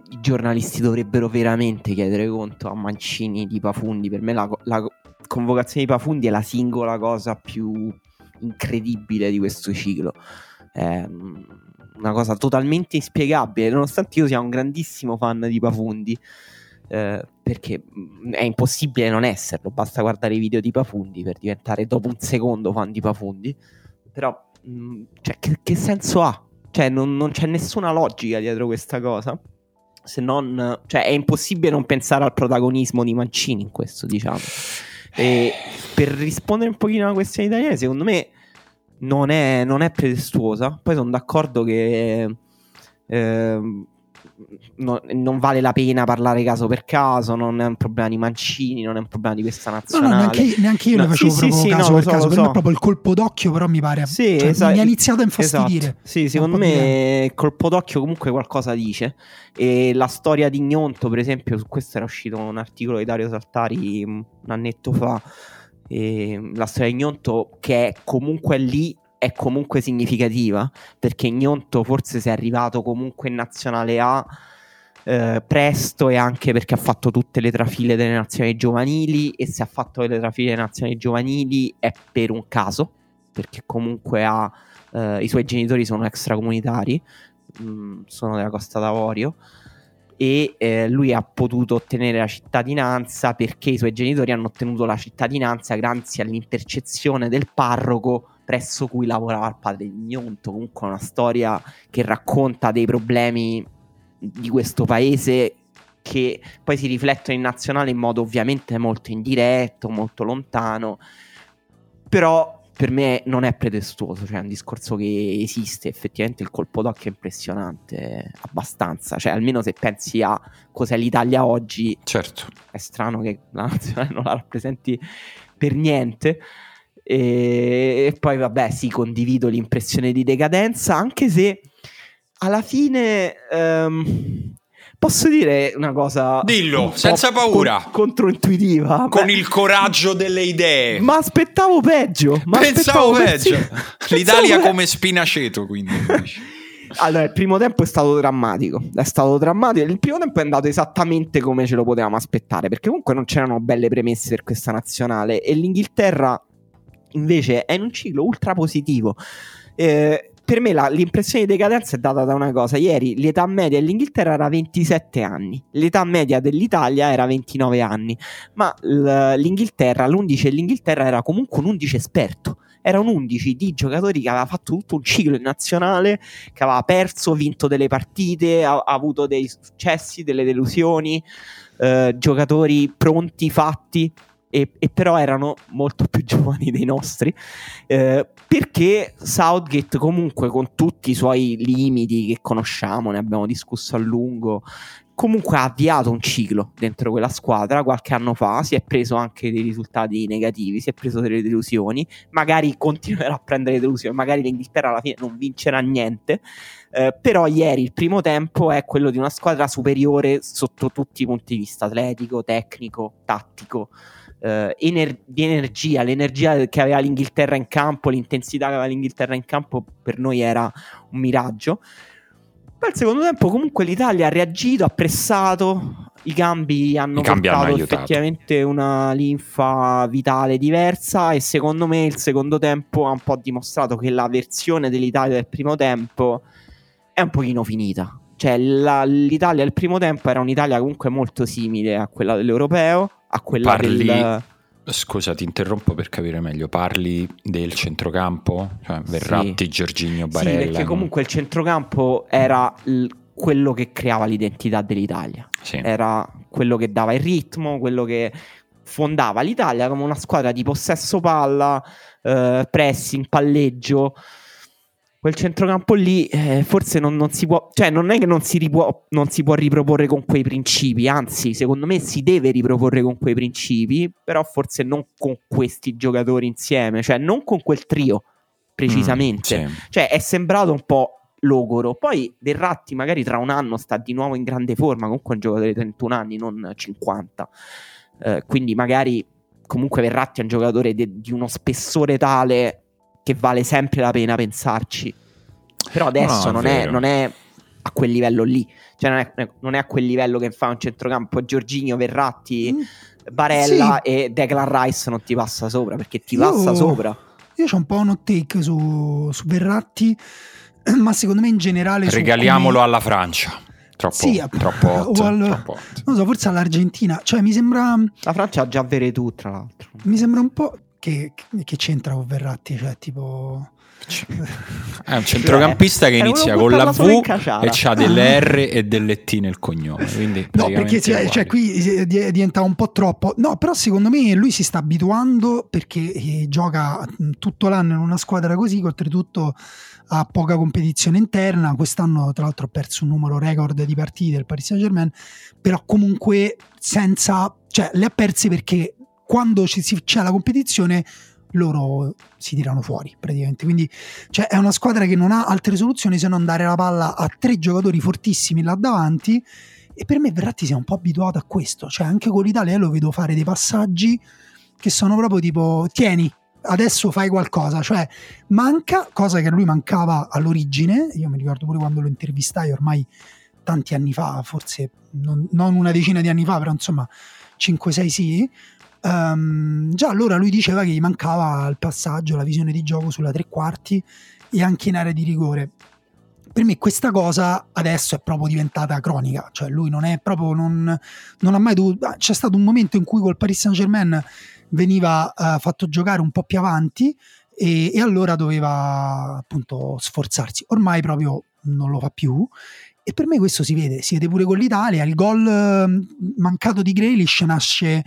i giornalisti dovrebbero veramente chiedere conto a Mancini di Pafundi. Per me la convocazione di Pafundi è la singola cosa più incredibile di questo ciclo, è una cosa totalmente inspiegabile, nonostante io sia un grandissimo fan di Pafundi, perché è impossibile non esserlo, basta guardare i video di Pafundi per diventare dopo un secondo fan di Pafundi, però cioè, che senso ha? Cioè non c'è nessuna logica dietro questa cosa, se non, cioè, è impossibile non pensare al protagonismo di Mancini in questo, diciamo. E per rispondere un pochino alla questione italiana, secondo me non è pretestuosa. Poi sono d'accordo che non vale la pena parlare caso per caso, non è un problema di Mancini, non è un problema di questa nazionale. Neanche io facevo proprio caso per caso, però proprio il colpo d'occhio però mi pare, sì, cioè, mi ha iniziato a infastidire. Esatto. Sì, secondo me il colpo d'occhio comunque qualcosa dice, e la storia di Gnonto per esempio, su questo era uscito un articolo di Dario Saltari un annetto fa, e la storia di Gnonto che è comunque lì è comunque significativa, perché Gnonto forse si è arrivato comunque in Nazionale A presto, e anche perché ha fatto tutte le trafile delle nazioni giovanili, e se ha fatto le trafile delle nazioni giovanili è per un caso, perché comunque ha i suoi genitori sono extracomunitari, sono della Costa d'Avorio, e lui ha potuto ottenere la cittadinanza perché i suoi genitori hanno ottenuto la cittadinanza grazie all'intercezione del parroco presso cui lavorava il padre di Gnonto. Comunque una storia che racconta dei problemi di questo paese, che poi si riflettono in nazionale in modo ovviamente molto indiretto, molto lontano, però per me non è pretestuoso, cioè è un discorso che esiste. Effettivamente il colpo d'occhio è impressionante, abbastanza, cioè almeno se pensi a cos'è l'Italia oggi, certo, è strano che la nazionale non la rappresenti per niente. E poi vabbè, sì, condivido l'impressione di decadenza, anche se alla fine posso dire una cosa, dillo, un senza paura, controintuitiva, con il coraggio delle idee, ma aspettavo peggio, pensavo peggio. L'Italia come Spinaceto, quindi. Allora, il primo tempo è stato drammatico. Il primo tempo è andato esattamente come ce lo potevamo aspettare, perché comunque non c'erano belle premesse per questa nazionale, e l'Inghilterra invece è in un ciclo ultra positivo. Per me l'impressione di decadenza è data da una cosa: ieri l'età media dell'Inghilterra era 27 anni, l'età media dell'Italia era 29 anni, ma l'Inghilterra, l'11 dell'Inghilterra era comunque un 11 esperto, era un 11 di giocatori che aveva fatto tutto un ciclo in nazionale, che aveva perso, vinto delle partite, ha avuto dei successi, delle delusioni, giocatori pronti, fatti. E però erano molto più giovani dei nostri, perché Southgate comunque, con tutti i suoi limiti che conosciamo, ne abbiamo discusso a lungo, comunque ha avviato un ciclo dentro quella squadra qualche anno fa, si è preso anche dei risultati negativi, si è preso delle delusioni, magari continuerà a prendere delusioni, magari l'Inghilterra alla fine non vincerà niente, però ieri il primo tempo è quello di una squadra superiore sotto tutti i punti di vista, atletico, tecnico, tattico, di energia. L'energia che aveva l'Inghilterra in campo, l'intensità che aveva l'Inghilterra in campo, per noi era un miraggio. Poi al secondo tempo comunque l'Italia ha reagito, ha pressato, i cambi hanno aiutato, effettivamente una linfa vitale diversa, e secondo me il secondo tempo ha un po' dimostrato che la versione dell'Italia del primo tempo è un pochino finita. Cioè l'Italia del primo tempo era un'Italia comunque molto simile a quella dell'Europeo, a quella Scusa, ti interrompo per capire meglio. Parli del centrocampo? Cioè Verratti, sì. Jorginho, Barella. Sì, perché comunque il centrocampo era quello che creava l'identità dell'Italia. Sì. Era quello che dava il ritmo, quello che fondava l'Italia come una squadra di possesso palla, pressing, palleggio. Quel centrocampo lì forse non si può, cioè non è che non si può riproporre con quei principi, anzi secondo me si deve riproporre con quei principi, però forse non con questi giocatori insieme, cioè non con quel trio precisamente, sì. Cioè è sembrato un po' logoro. Poi Verratti magari tra un anno sta di nuovo in grande forma, comunque è un giocatore di 31 anni, non 50, quindi magari comunque Verratti è un giocatore di uno spessore tale che vale sempre la pena pensarci, però adesso non è a quel livello lì, cioè non è a quel livello che fa un centrocampo Jorginho, Verratti, Barella, sì. E Declan Rice non ti passa sopra, perché passa sopra. Io c'ho un po' un hot take su Verratti, ma secondo me in generale regaliamolo alla Francia. Troppo, non so, forse all'Argentina, cioè mi sembra la Francia ha già Veretù, tra l'altro. Mi sembra un po' Che c'entra con Verratti, cioè tipo è un centrocampista che inizia con la V e c'ha delle R e delle T nel cognome, quindi no, perché cioè, qui diventa un po' troppo. No, però secondo me lui si sta abituando, perché gioca tutto l'anno in una squadra così, che oltretutto ha poca competizione interna. Quest'anno tra l'altro ha perso un numero record di partite del Paris Saint Germain, però comunque senza, cioè le ha perse perché quando c'è la competizione loro si tirano fuori praticamente, quindi cioè, è una squadra che non ha altre soluzioni se non dare la palla a tre giocatori fortissimi là davanti, e per me Verratti si è un po' abituato a questo, cioè anche con l'Italia lo vedo fare dei passaggi che sono proprio tipo tieni, adesso fai qualcosa, cioè manca, cosa che lui mancava all'origine. Io mi ricordo pure quando lo intervistai ormai tanti anni fa, forse non una decina di anni fa, però insomma 5-6 sì. Già allora lui diceva che gli mancava il passaggio, la visione di gioco sulla tre quarti e anche in area di rigore. Per me questa cosa adesso è proprio diventata cronica, cioè lui non è proprio, non ha mai dovuto. C'è stato un momento in cui col Paris Saint Germain veniva fatto giocare un po' più avanti e allora doveva appunto sforzarsi, ormai proprio non lo fa più. E per me questo si vede pure con l'Italia. Il gol mancato di Grealish nasce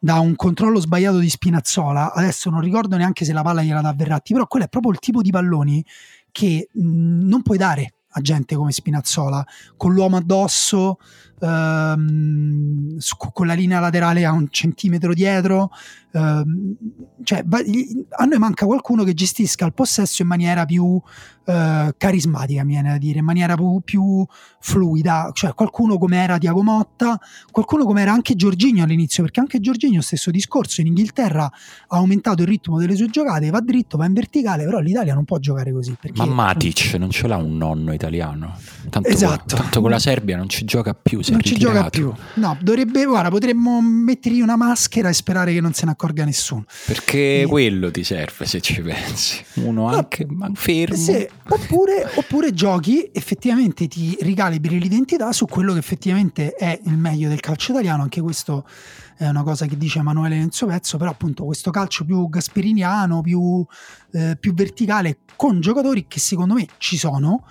da un controllo sbagliato di Spinazzola, adesso non ricordo neanche se la palla gliela dà Verratti, però quello è proprio il tipo di palloni che non puoi dare a gente come Spinazzola, con l'uomo addosso, con la linea laterale a 1 centimetro dietro, cioè a noi manca qualcuno che gestisca il possesso in maniera più carismatica, mi viene da dire, in maniera più fluida, cioè qualcuno come era Thiago Motta, qualcuno come era anche Jorginho all'inizio, perché anche Jorginho stesso discorso, in Inghilterra ha aumentato il ritmo delle sue giocate, va dritto, va in verticale, però l'Italia non può giocare così. Ma Matic non ce l'ha un nonno italiano, tanto, esatto. Tanto con la Serbia non ci gioca più. Non ci gioca più. No, dovrebbe, guarda, potremmo mettergli una maschera e sperare che non se ne accorga nessuno. Perché quello ti serve, se ci pensi. Uno anche fermo. Se, oppure giochi, effettivamente ti ricalibri l'identità su quello che effettivamente è il meglio del calcio italiano. Anche questo è una cosa che dice Emanuele nel suo pezzo, però appunto questo calcio più gasperiniano, più verticale, con giocatori che secondo me ci sono,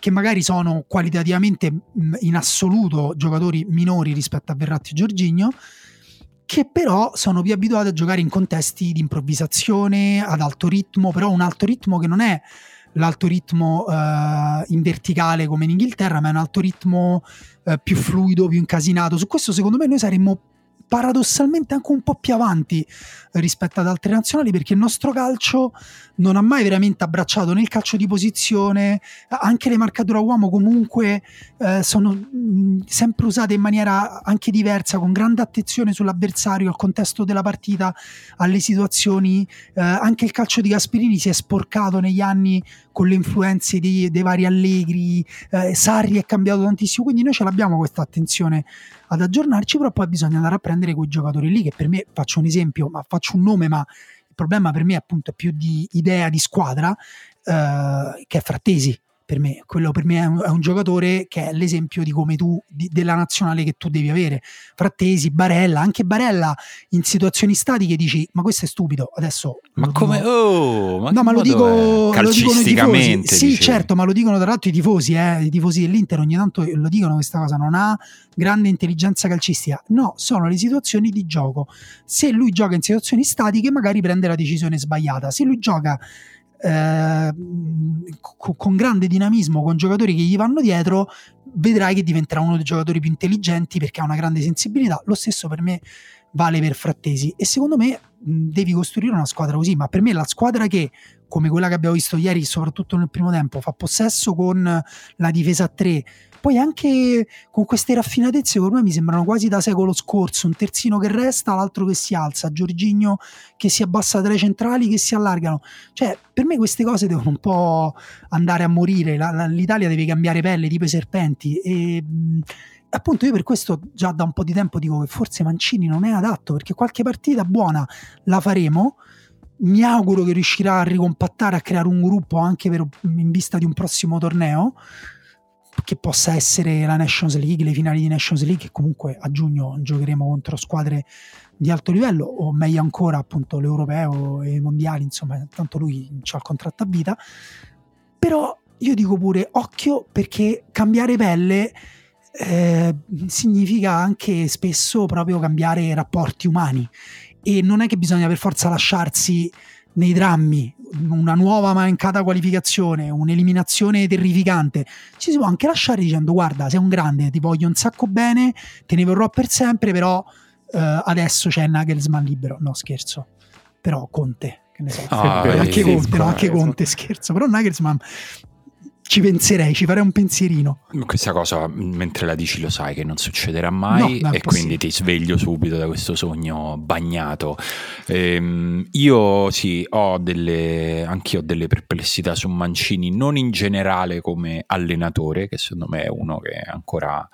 che magari sono qualitativamente in assoluto giocatori minori rispetto a Verratti e Jorginho, che però sono più abituati a giocare in contesti di improvvisazione, ad alto ritmo, però un alto ritmo che non è l'alto ritmo in verticale come in Inghilterra, ma è un alto ritmo più fluido, più incasinato. Su questo secondo me noi saremmo paradossalmente anche un po' più avanti rispetto ad altre nazionali, perché il nostro calcio non ha mai veramente abbracciato nel calcio di posizione, anche le marcature a uomo comunque sono sempre usate in maniera anche diversa, con grande attenzione sull'avversario, al contesto della partita, alle situazioni. Anche il calcio di Gasperini si è sporcato negli anni con le influenze dei vari Allegri, Sarri è cambiato tantissimo, quindi noi ce l'abbiamo questa attenzione ad aggiornarci, però poi bisogna andare a prendere quei giocatori lì, che per me, faccio un esempio, ma faccio un nome, ma il problema per me appunto è più di idea di squadra, che è Frattesi. Per me, quello per me è un giocatore che è l'esempio di come tu della nazionale che tu devi avere. Frattesi, Barella, anche Barella in situazioni statiche dici "ma questo è stupido". Adesso ma come lo dicono i tifosi. Sì, dicevi. Certo, ma lo dicono tra l'altro i tifosi dell'Inter ogni tanto lo dicono questa cosa, non ha grande intelligenza calcistica. No, sono le situazioni di gioco. Se lui gioca in situazioni statiche magari prende la decisione sbagliata. Se lui gioca con grande dinamismo, con giocatori che gli vanno dietro, vedrai che diventerà uno dei giocatori più intelligenti, perché ha una grande sensibilità. Lo stesso per me vale per Frattesi, e secondo me devi costruire una squadra così. Ma per me la squadra che, come quella che abbiamo visto ieri, soprattutto nel primo tempo, fa possesso con la difesa a 3, poi anche con queste raffinatezze che ormai mi sembrano quasi da secolo scorso, un terzino che resta, l'altro che si alza, Jorginho che si abbassa tra i centrali, che si allargano, cioè per me queste cose devono un po' andare a morire, l'Italia deve cambiare pelle tipo i serpenti, e appunto io per questo già da un po' di tempo dico che forse Mancini non è adatto, perché qualche partita buona la faremo, mi auguro che riuscirà a ricompattare, a creare un gruppo anche in vista di un prossimo torneo, che possa essere la Nations League, le finali di Nations League, che comunque a giugno giocheremo contro squadre di alto livello, o meglio ancora appunto l'Europeo e i Mondiali, insomma tanto lui c'ha il contratto a vita. Però io dico pure occhio, perché cambiare pelle significa anche spesso proprio cambiare rapporti umani, e non è che bisogna per forza lasciarsi nei drammi, una nuova mancata qualificazione, un'eliminazione terrificante. Ci si può anche lasciare dicendo "guarda, sei un grande, ti voglio un sacco bene, te ne vorrò per sempre, però adesso c'è Nagelsmann libero". No, scherzo. Però Conte, che ne so. Anche Conte, scherzo. Però Nagelsmann ci penserei, ci farei un pensierino. Questa cosa, mentre la dici, lo sai che non succederà mai, no, e quindi ti sveglio subito da questo sogno bagnato. Io sì, anch'io ho delle perplessità su Mancini, non in generale come allenatore, che secondo me è uno che ancora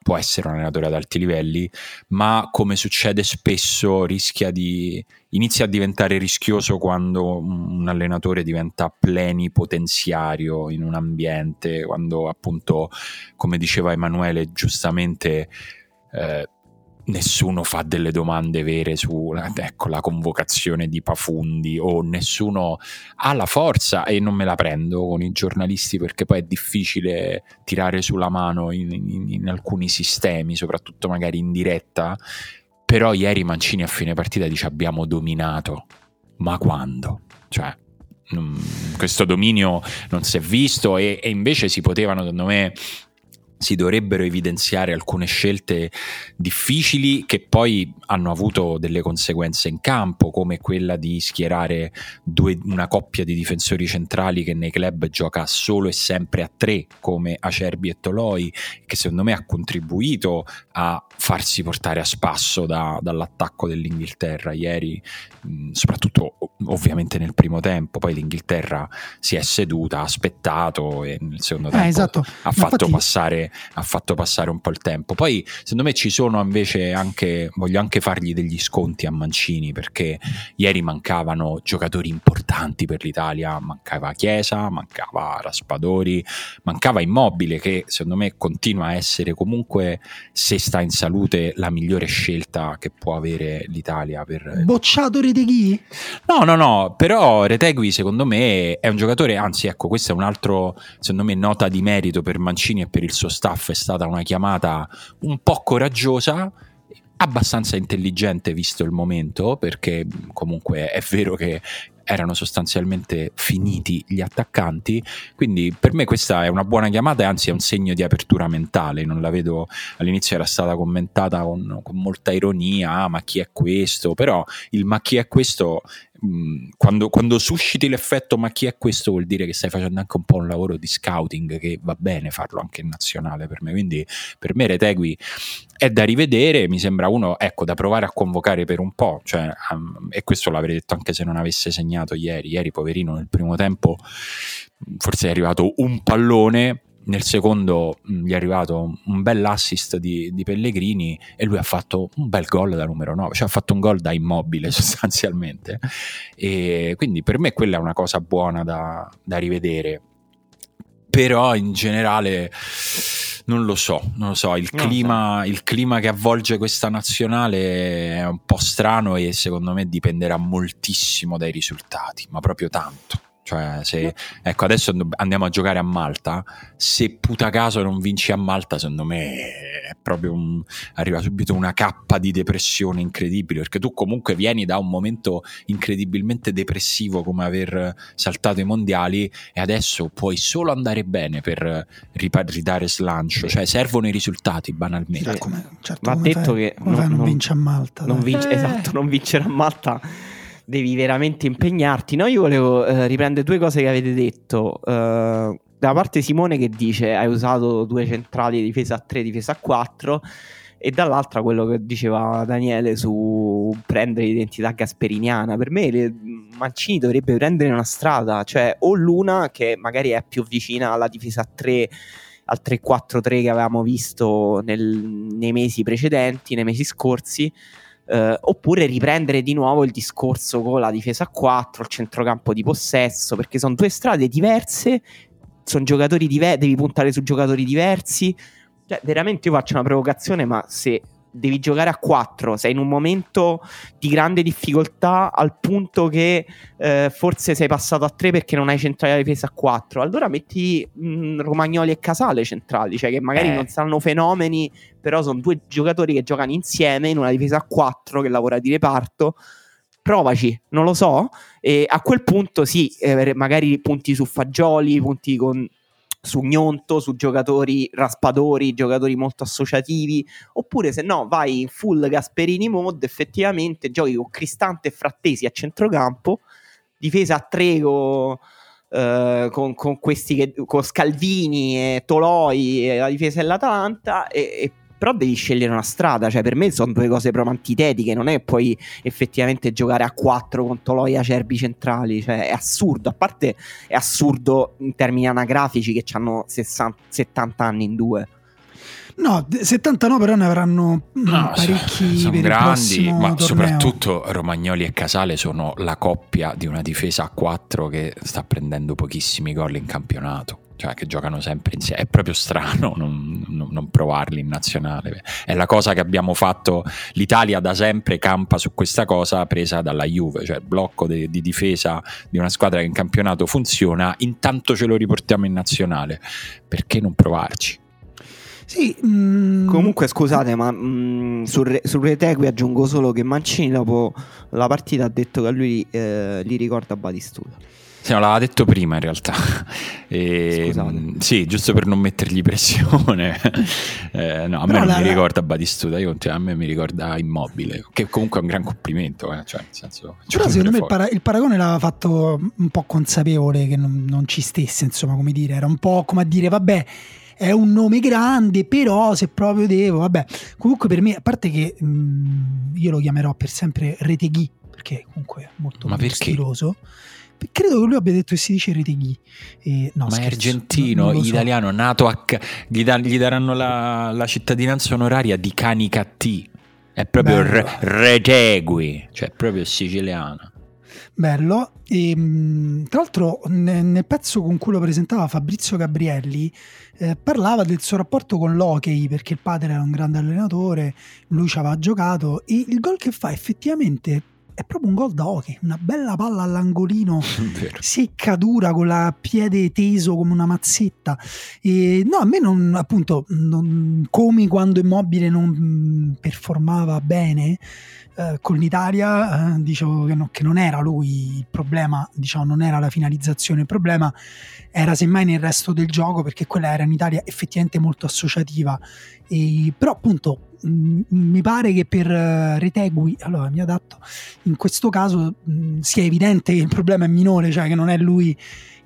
può essere un allenatore ad alti livelli, ma come succede spesso inizia a diventare rischioso quando un allenatore diventa plenipotenziario in un ambiente, quando appunto, come diceva Emanuele giustamente, nessuno fa delle domande vere su, ecco, la convocazione di Pafundi, o nessuno ha la forza, e non me la prendo con i giornalisti perché poi è difficile tirare sulla mano in alcuni sistemi, soprattutto magari in diretta, però ieri Mancini a fine partita dice abbiamo dominato, ma quando? Cioè, questo dominio non si è visto, e invece si potevano, secondo me, si dovrebbero evidenziare alcune scelte difficili che poi hanno avuto delle conseguenze in campo, come quella di schierare una coppia di difensori centrali che nei club gioca solo e sempre a tre, come Acerbi e Toloi, che secondo me ha contribuito a farsi portare a spasso dall'attacco dell'Inghilterra ieri, soprattutto ovviamente nel primo tempo. Poi l'Inghilterra si è seduta, ha aspettato, e nel secondo tempo ha fatto passare un po' il tempo. Poi secondo me ci sono invece voglio anche fargli degli sconti a Mancini, perché ieri mancavano giocatori importanti per l'Italia, mancava Chiesa, mancava Raspadori, mancava Immobile, che secondo me continua a essere comunque, se sta in salute, la migliore scelta che può avere l'Italia. Per bocciato Retegui? No, però Retegui secondo me è un giocatore, anzi ecco, questo è un altro, secondo me, nota di merito per Mancini e per il suo staff, è stata una chiamata un po' coraggiosa, abbastanza intelligente visto il momento, perché comunque è vero che erano sostanzialmente finiti gli attaccanti, quindi per me questa è una buona chiamata, e anzi è un segno di apertura mentale. Non la vedo, all'inizio era stata commentata con molta ironia, ma chi è questo? Però il ma chi è questo, quando susciti l'effetto ma chi è questo, vuol dire che stai facendo anche un po' un lavoro di scouting, che va bene farlo anche in nazionale per me. Quindi per me Retegui è da rivedere, mi sembra uno, ecco, da provare a convocare per un po', cioè, e questo l'avrei detto anche se non avesse segnato ieri. Poverino, nel primo tempo forse è arrivato un pallone, nel secondo gli è arrivato un bel assist di Pellegrini, e lui ha fatto un bel gol da numero 9, cioè ha fatto un gol da Immobile sostanzialmente, e quindi per me quella è una cosa buona da rivedere. Però in generale non lo so, il clima che avvolge questa nazionale è un po' strano, e secondo me dipenderà moltissimo dai risultati, ma proprio tanto. Cioè, se ecco, adesso andiamo a giocare a Malta, se puta caso non vinci a Malta, secondo me è proprio arriva subito una cappa di depressione incredibile, perché tu comunque vieni da un momento incredibilmente depressivo come aver saltato i mondiali, e adesso puoi solo andare bene per ridare slancio, cioè servono i risultati banalmente. Sì, certo, ma detto fai, che non vince a Malta, esatto, non vincerà a Malta, devi veramente impegnarti. No, io volevo riprendere due cose che avete detto. Da parte Simone che dice hai usato due centrali, difesa a 3, difesa a 4, e dall'altra quello che diceva Daniele su prendere l'identità gasperiniana. Per me Mancini dovrebbe prendere una strada, cioè o l'una che magari è più vicina alla difesa a 3, al 3-4-3 che avevamo visto nei mesi precedenti, nei mesi scorsi, oppure riprendere di nuovo il discorso con la difesa a 4, il centrocampo di possesso, perché sono due strade diverse, sono giocatori diversi, devi puntare su giocatori diversi. Cioè, veramente io faccio una provocazione, ma se devi giocare a 4, sei in un momento di grande difficoltà, al punto che forse sei passato a 3 perché non hai centrale la difesa a 4, allora metti Romagnoli e Casale centrali, cioè che magari non saranno fenomeni, però sono due giocatori che giocano insieme in una difesa a 4 che lavora di reparto. Provaci, non lo so, e a quel punto sì, magari punti su Fagioli, punti su Gnonto, su giocatori Raspadori, giocatori molto associativi, oppure se no vai in full Gasperini mode, effettivamente giochi con Cristante e Frattesi a centrocampo, difesa a 3 con con questi che, con Scalvini e Toloi e la difesa dell'Atalanta, e però devi scegliere una strada, cioè per me sono due cose proprio antitetiche, non è poi effettivamente giocare a 4 con Toloi, acerbi centrali, cioè è assurdo, a parte è assurdo in termini anagrafici che hanno 70 anni in due. No, 79 però ne avranno parecchi, sono per grandi, il ma torneo. Soprattutto Romagnoli e Casale sono la coppia di una difesa a 4 che sta prendendo pochissimi gol in campionato, cioè che giocano sempre insieme. È proprio strano non provarli in nazionale, è la cosa che abbiamo fatto, l'Italia da sempre campa su questa cosa presa dalla Juve, cioè il blocco di difesa di una squadra che in campionato funziona, intanto ce lo riportiamo in nazionale, perché non provarci? Sì, comunque scusate, ma sul Retegui aggiungo solo che Mancini dopo la partita ha detto che a lui li ricorda Batistuta. Sì, no, l'aveva detto prima in realtà. Sì, giusto per non mettergli pressione. No, a me non mi ricorda Batistuta, a me mi ricorda Immobile, che comunque è un gran complimento. Cioè, nel senso, però secondo me il paragone l'aveva fatto un po' consapevole che non ci stesse, insomma, come dire, era un po' come a dire vabbè, è un nome grande, però se proprio devo, vabbè. Comunque per me, a parte che io lo chiamerò per sempre Retegui, perché comunque è molto stiloso. Credo che lui abbia detto che si dice Retegui. No, ma è argentino, italiano, nato a... Gli daranno la cittadinanza onoraria di Canicattì. È proprio Retegui, cioè proprio siciliano. Bello. E, tra l'altro nel pezzo con cui lo presentava Fabrizio Gabrielli parlava del suo rapporto con l'hockey, perché il padre era un grande allenatore, lui ci aveva giocato, e il gol che fa effettivamente è proprio un gol da hockey, una bella palla all'angolino secca, dura, con la piede teso come una mazzetta. E no, a me non, appunto, non, come quando Immobile non performava bene con l'Italia, dicevo che non era lui il problema, diciamo non era la finalizzazione, il problema era semmai nel resto del gioco, perché quella era un'Italia effettivamente molto associativa. E, però appunto mi pare che per Retegui, allora mi adatto, in questo caso sia evidente che il problema è minore, cioè che non è lui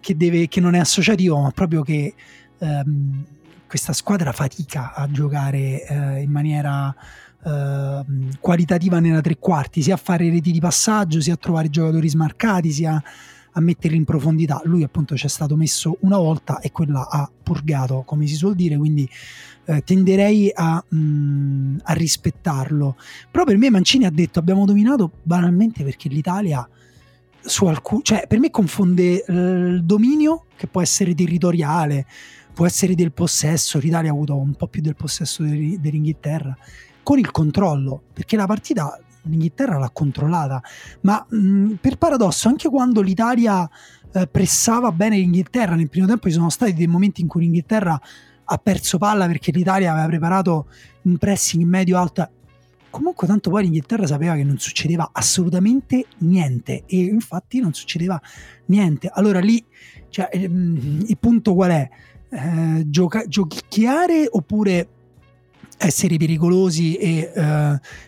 che non è associativo, ma proprio che questa squadra fatica a giocare in maniera qualitativa nella tre quarti, sia a fare reti di passaggio, sia a trovare giocatori smarcati, sia a metterli in profondità. Lui appunto c'è stato messo una volta e quella ha purgato, come si suol dire, quindi tenderei a rispettarlo. Però per me Mancini ha detto abbiamo dominato banalmente perché l'Italia cioè per me confonde il dominio, che può essere territoriale, può essere del possesso, l'Italia ha avuto un po' più del possesso dell'Inghilterra, con il controllo, perché la partita l'Inghilterra l'ha controllata, ma per paradosso anche quando l'Italia pressava bene l'Inghilterra nel primo tempo, ci sono stati dei momenti in cui l'Inghilterra ha perso palla perché l'Italia aveva preparato un pressing medio-alto, comunque tanto poi l'Inghilterra sapeva che non succedeva assolutamente niente, e infatti non succedeva niente. Allora lì, cioè, il punto qual è? Giochicchiare oppure essere pericolosi e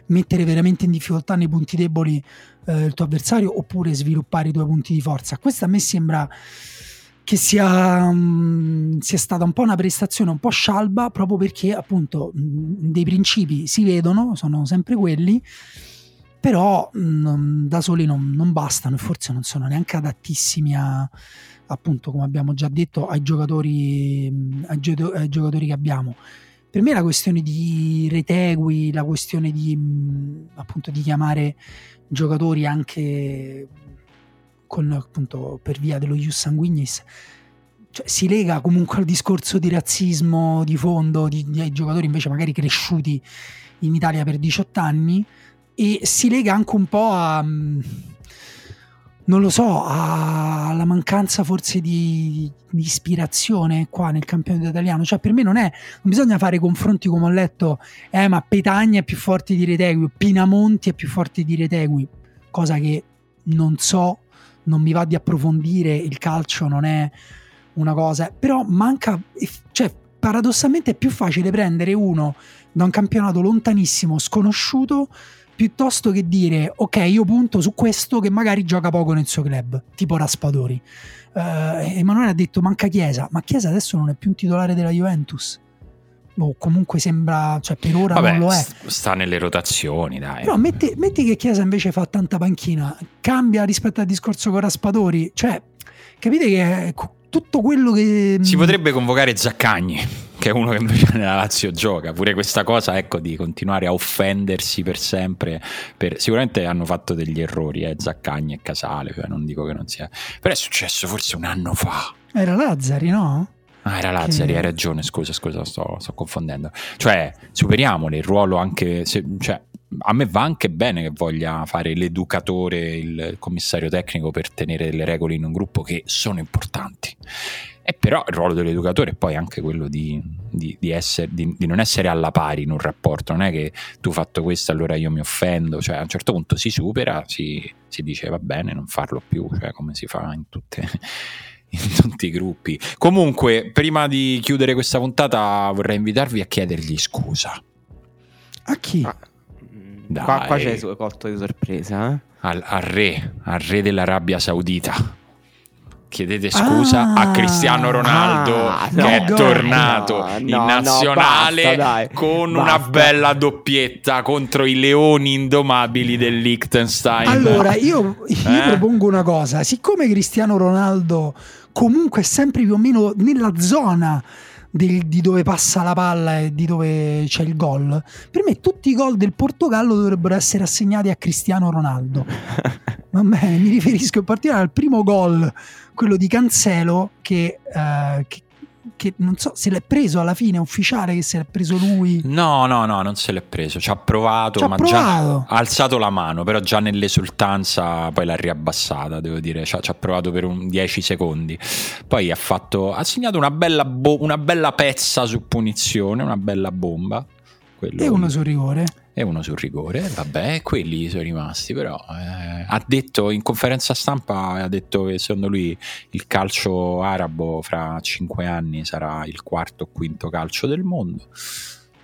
mettere veramente in difficoltà nei punti deboli il tuo avversario, oppure sviluppare i tuoi punti di forza? Questa a me sembra che sia stata un po' una prestazione un po' scialba, proprio perché appunto dei principi si vedono, sono sempre quelli, però da soli non bastano, e forse non sono neanche adattissimi a, appunto, come abbiamo già detto, ai giocatori che abbiamo. Per me la questione di Retegui, la questione di, appunto, di chiamare giocatori anche con, appunto, per via dello ius sanguinis, cioè, si lega comunque al discorso di razzismo di fondo, ai giocatori invece magari cresciuti in Italia per 18 anni, e si lega anche un po' a... non lo so, alla mancanza forse di ispirazione qua nel campionato italiano. Cioè per me non bisogna fare confronti, come ho letto, ma Petagna è più forte di Retegui, Pinamonti è più forte di Retegui, cosa che non so, non mi va di approfondire, il calcio non è una cosa, però manca, cioè paradossalmente è più facile prendere uno da un campionato lontanissimo, sconosciuto, piuttosto che dire ok, io punto su questo che magari gioca poco nel suo club, tipo Raspadori. Emanuele ha detto manca Chiesa, ma Chiesa adesso non è più un titolare della Juventus, o comunque sembra, cioè per ora vabbè, non lo è, sta nelle rotazioni, dai. Però metti che Chiesa invece fa tanta panchina, cambia rispetto al discorso con Raspadori, cioè capite che tutto quello che si potrebbe convocare Zaccagni, che è uno che invece nella Lazio gioca, pure questa cosa, ecco, di continuare a offendersi per sempre, sicuramente hanno fatto degli errori, Zaccagni e Casale, cioè non dico che non sia, però è successo forse un anno fa, era Lazzari, no? Ah, era Lazzari, hai ragione, scusa, sto confondendo. Cioè, superiamole, il ruolo anche... cioè, a me va anche bene che voglia fare l'educatore, il commissario tecnico per tenere le regole in un gruppo che sono importanti. E però il ruolo dell'educatore è poi anche quello di non essere alla pari in un rapporto. Non è che tu hai fatto questo, allora io mi offendo. Cioè, a un certo punto si supera, si dice va bene, non farlo più, cioè come si fa in tutti i gruppi. Comunque, prima di chiudere questa puntata vorrei invitarvi a chiedergli scusa. A chi? Dai. Qua c'è il colto di sorpresa, al re dell'Arabia Saudita. Chiedete scusa a Cristiano Ronaldo, che è tornato in nazionale, basta, con una bella doppietta contro i leoni indomabili del Liechtenstein. Allora io propongo una cosa, siccome Cristiano Ronaldo comunque è sempre più o meno nella zona di dove passa la palla e di dove c'è il gol, per me tutti i gol del Portogallo dovrebbero essere assegnati a Cristiano Ronaldo. Vabbè, mi riferisco in particolare al primo gol, quello di Cancelo, che non so se l'è preso alla fine, è ufficiale che se l'è preso lui. No, non se l'è preso, ci ha provato. Già ha alzato la mano, però già nell'esultanza poi l'ha riabbassata, devo dire, ci ha provato per 10 secondi, poi ha segnato una bella pezza su punizione, una bella bomba. Quello... E uno sul rigore, vabbè, quelli sono rimasti, però ha detto in conferenza stampa, ha detto che secondo lui il calcio arabo fra 5 anni sarà il quarto o quinto calcio del mondo.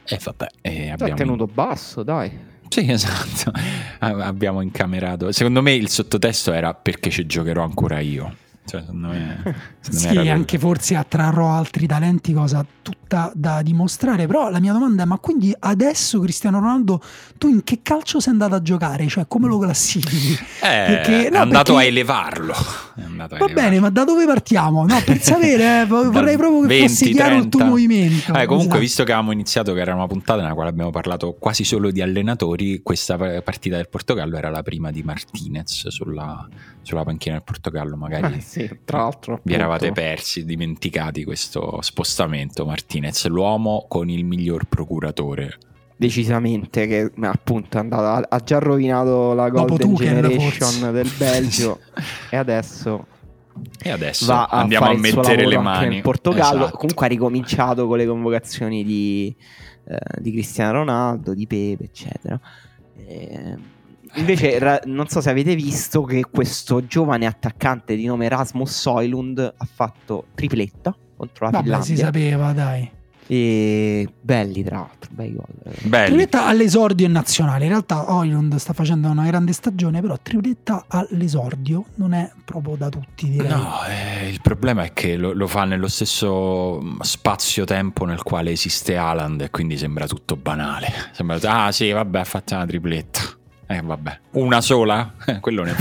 E vabbè, abbiamo tenuto basso, dai. Sì, esatto. Abbiamo incamerato. Secondo me il sottotesto era perché ci giocherò ancora io. Cioè, secondo me era anche forse attrarrò altri talenti, cosa tutta da dimostrare. Però la mia domanda è: ma quindi adesso Cristiano Ronaldo, tu in che calcio sei andato a giocare? Cioè, come lo classifichi? È andato a elevarlo. Va bene, ma da dove partiamo? No, per sapere, vorrei proprio che fosse chiaro il tuo movimento. Comunque, esatto. Visto che avevamo iniziato, che era una puntata nella quale abbiamo parlato quasi solo di allenatori, questa partita del Portogallo era la prima di Martinez sulla panchina del Portogallo, magari. Tra l'altro, appunto, vi eravate persi, dimenticati questo spostamento. Martinez, l'uomo con il miglior procuratore, decisamente, che appunto è andato, ha già rovinato la Golden Generation del Belgio e adesso va andiamo a mettere le mani in Portogallo, esatto. Comunque ha ricominciato con le convocazioni di Cristiano Ronaldo, di Pepe, eccetera. Invece non so se avete visto che questo giovane attaccante di nome Rasmus Højlund ha fatto tripletta contro la Finlandia. Si sapeva, dai. E belli, tra l'altro, bei gol. Tripletta all'esordio in nazionale. In realtà Højlund sta facendo una grande stagione, però tripletta all'esordio non è proprio da tutti, direi. No, il problema è che lo fa nello stesso spazio-tempo nel quale esiste Haaland, e quindi sembra tutto banale. Sembra sì, vabbè, ha fatto una tripletta. Vabbè, una sola? Quello ne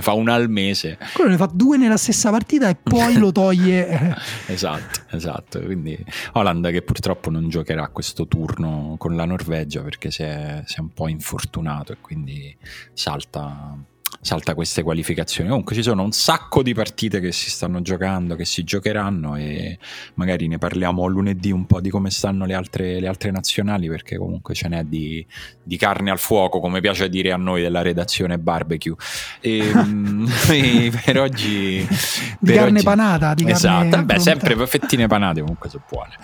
fa una al mese. Quello ne fa 2 nella stessa partita e poi lo toglie. Esatto. Quindi Haaland, che purtroppo non giocherà questo turno con la Norvegia perché si è un po' infortunato e quindi salta queste qualificazioni. Comunque ci sono un sacco di partite che si stanno giocando, che si giocheranno, e magari ne parliamo lunedì un po' di come stanno le altre nazionali, perché comunque ce n'è di carne al fuoco, come piace dire a noi della redazione barbecue. E per oggi di carne panata. Beh, sempre fettine panate comunque sono buone.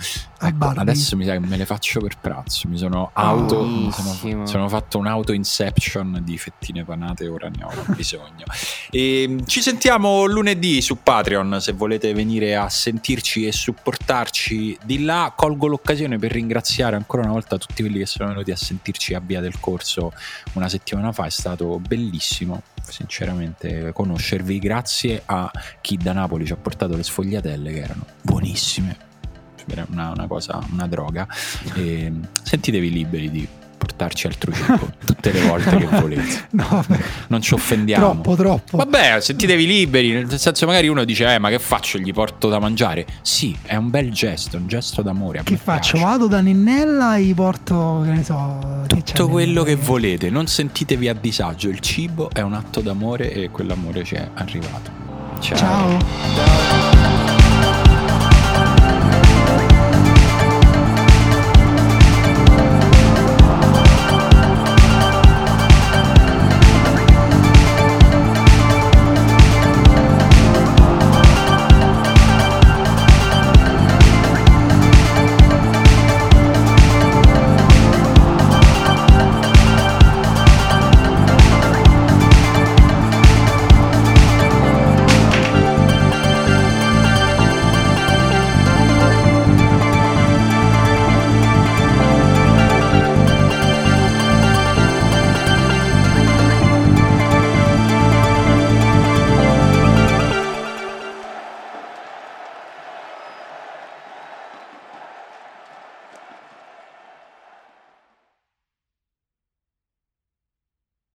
Ecco, adesso mi sa che me le faccio per pranzo. Mi sono fatto un auto inception di fettine panate, ora ne ho ho bisogno. E ci sentiamo lunedì su Patreon, se volete venire a sentirci e supportarci di là. Colgo l'occasione per ringraziare ancora una volta tutti quelli che sono venuti a sentirci a Via del Corso una settimana fa, è stato bellissimo sinceramente conoscervi, grazie a chi da Napoli ci ha portato le sfogliatelle che erano buonissime, una cosa, una droga, e sentitevi liberi di portarci altro cibo tutte le volte che volete, no, non ci offendiamo troppo. Vabbè, sentitevi liberi, nel senso, magari uno dice ma che faccio, gli porto da mangiare? Sì, è un bel gesto, un gesto d'amore. Che faccio, vado da Ninnella e gli porto, che ne so, tutto quello che volete, non sentitevi a disagio, il cibo è un atto d'amore e quell'amore ci è arrivato. Ciao.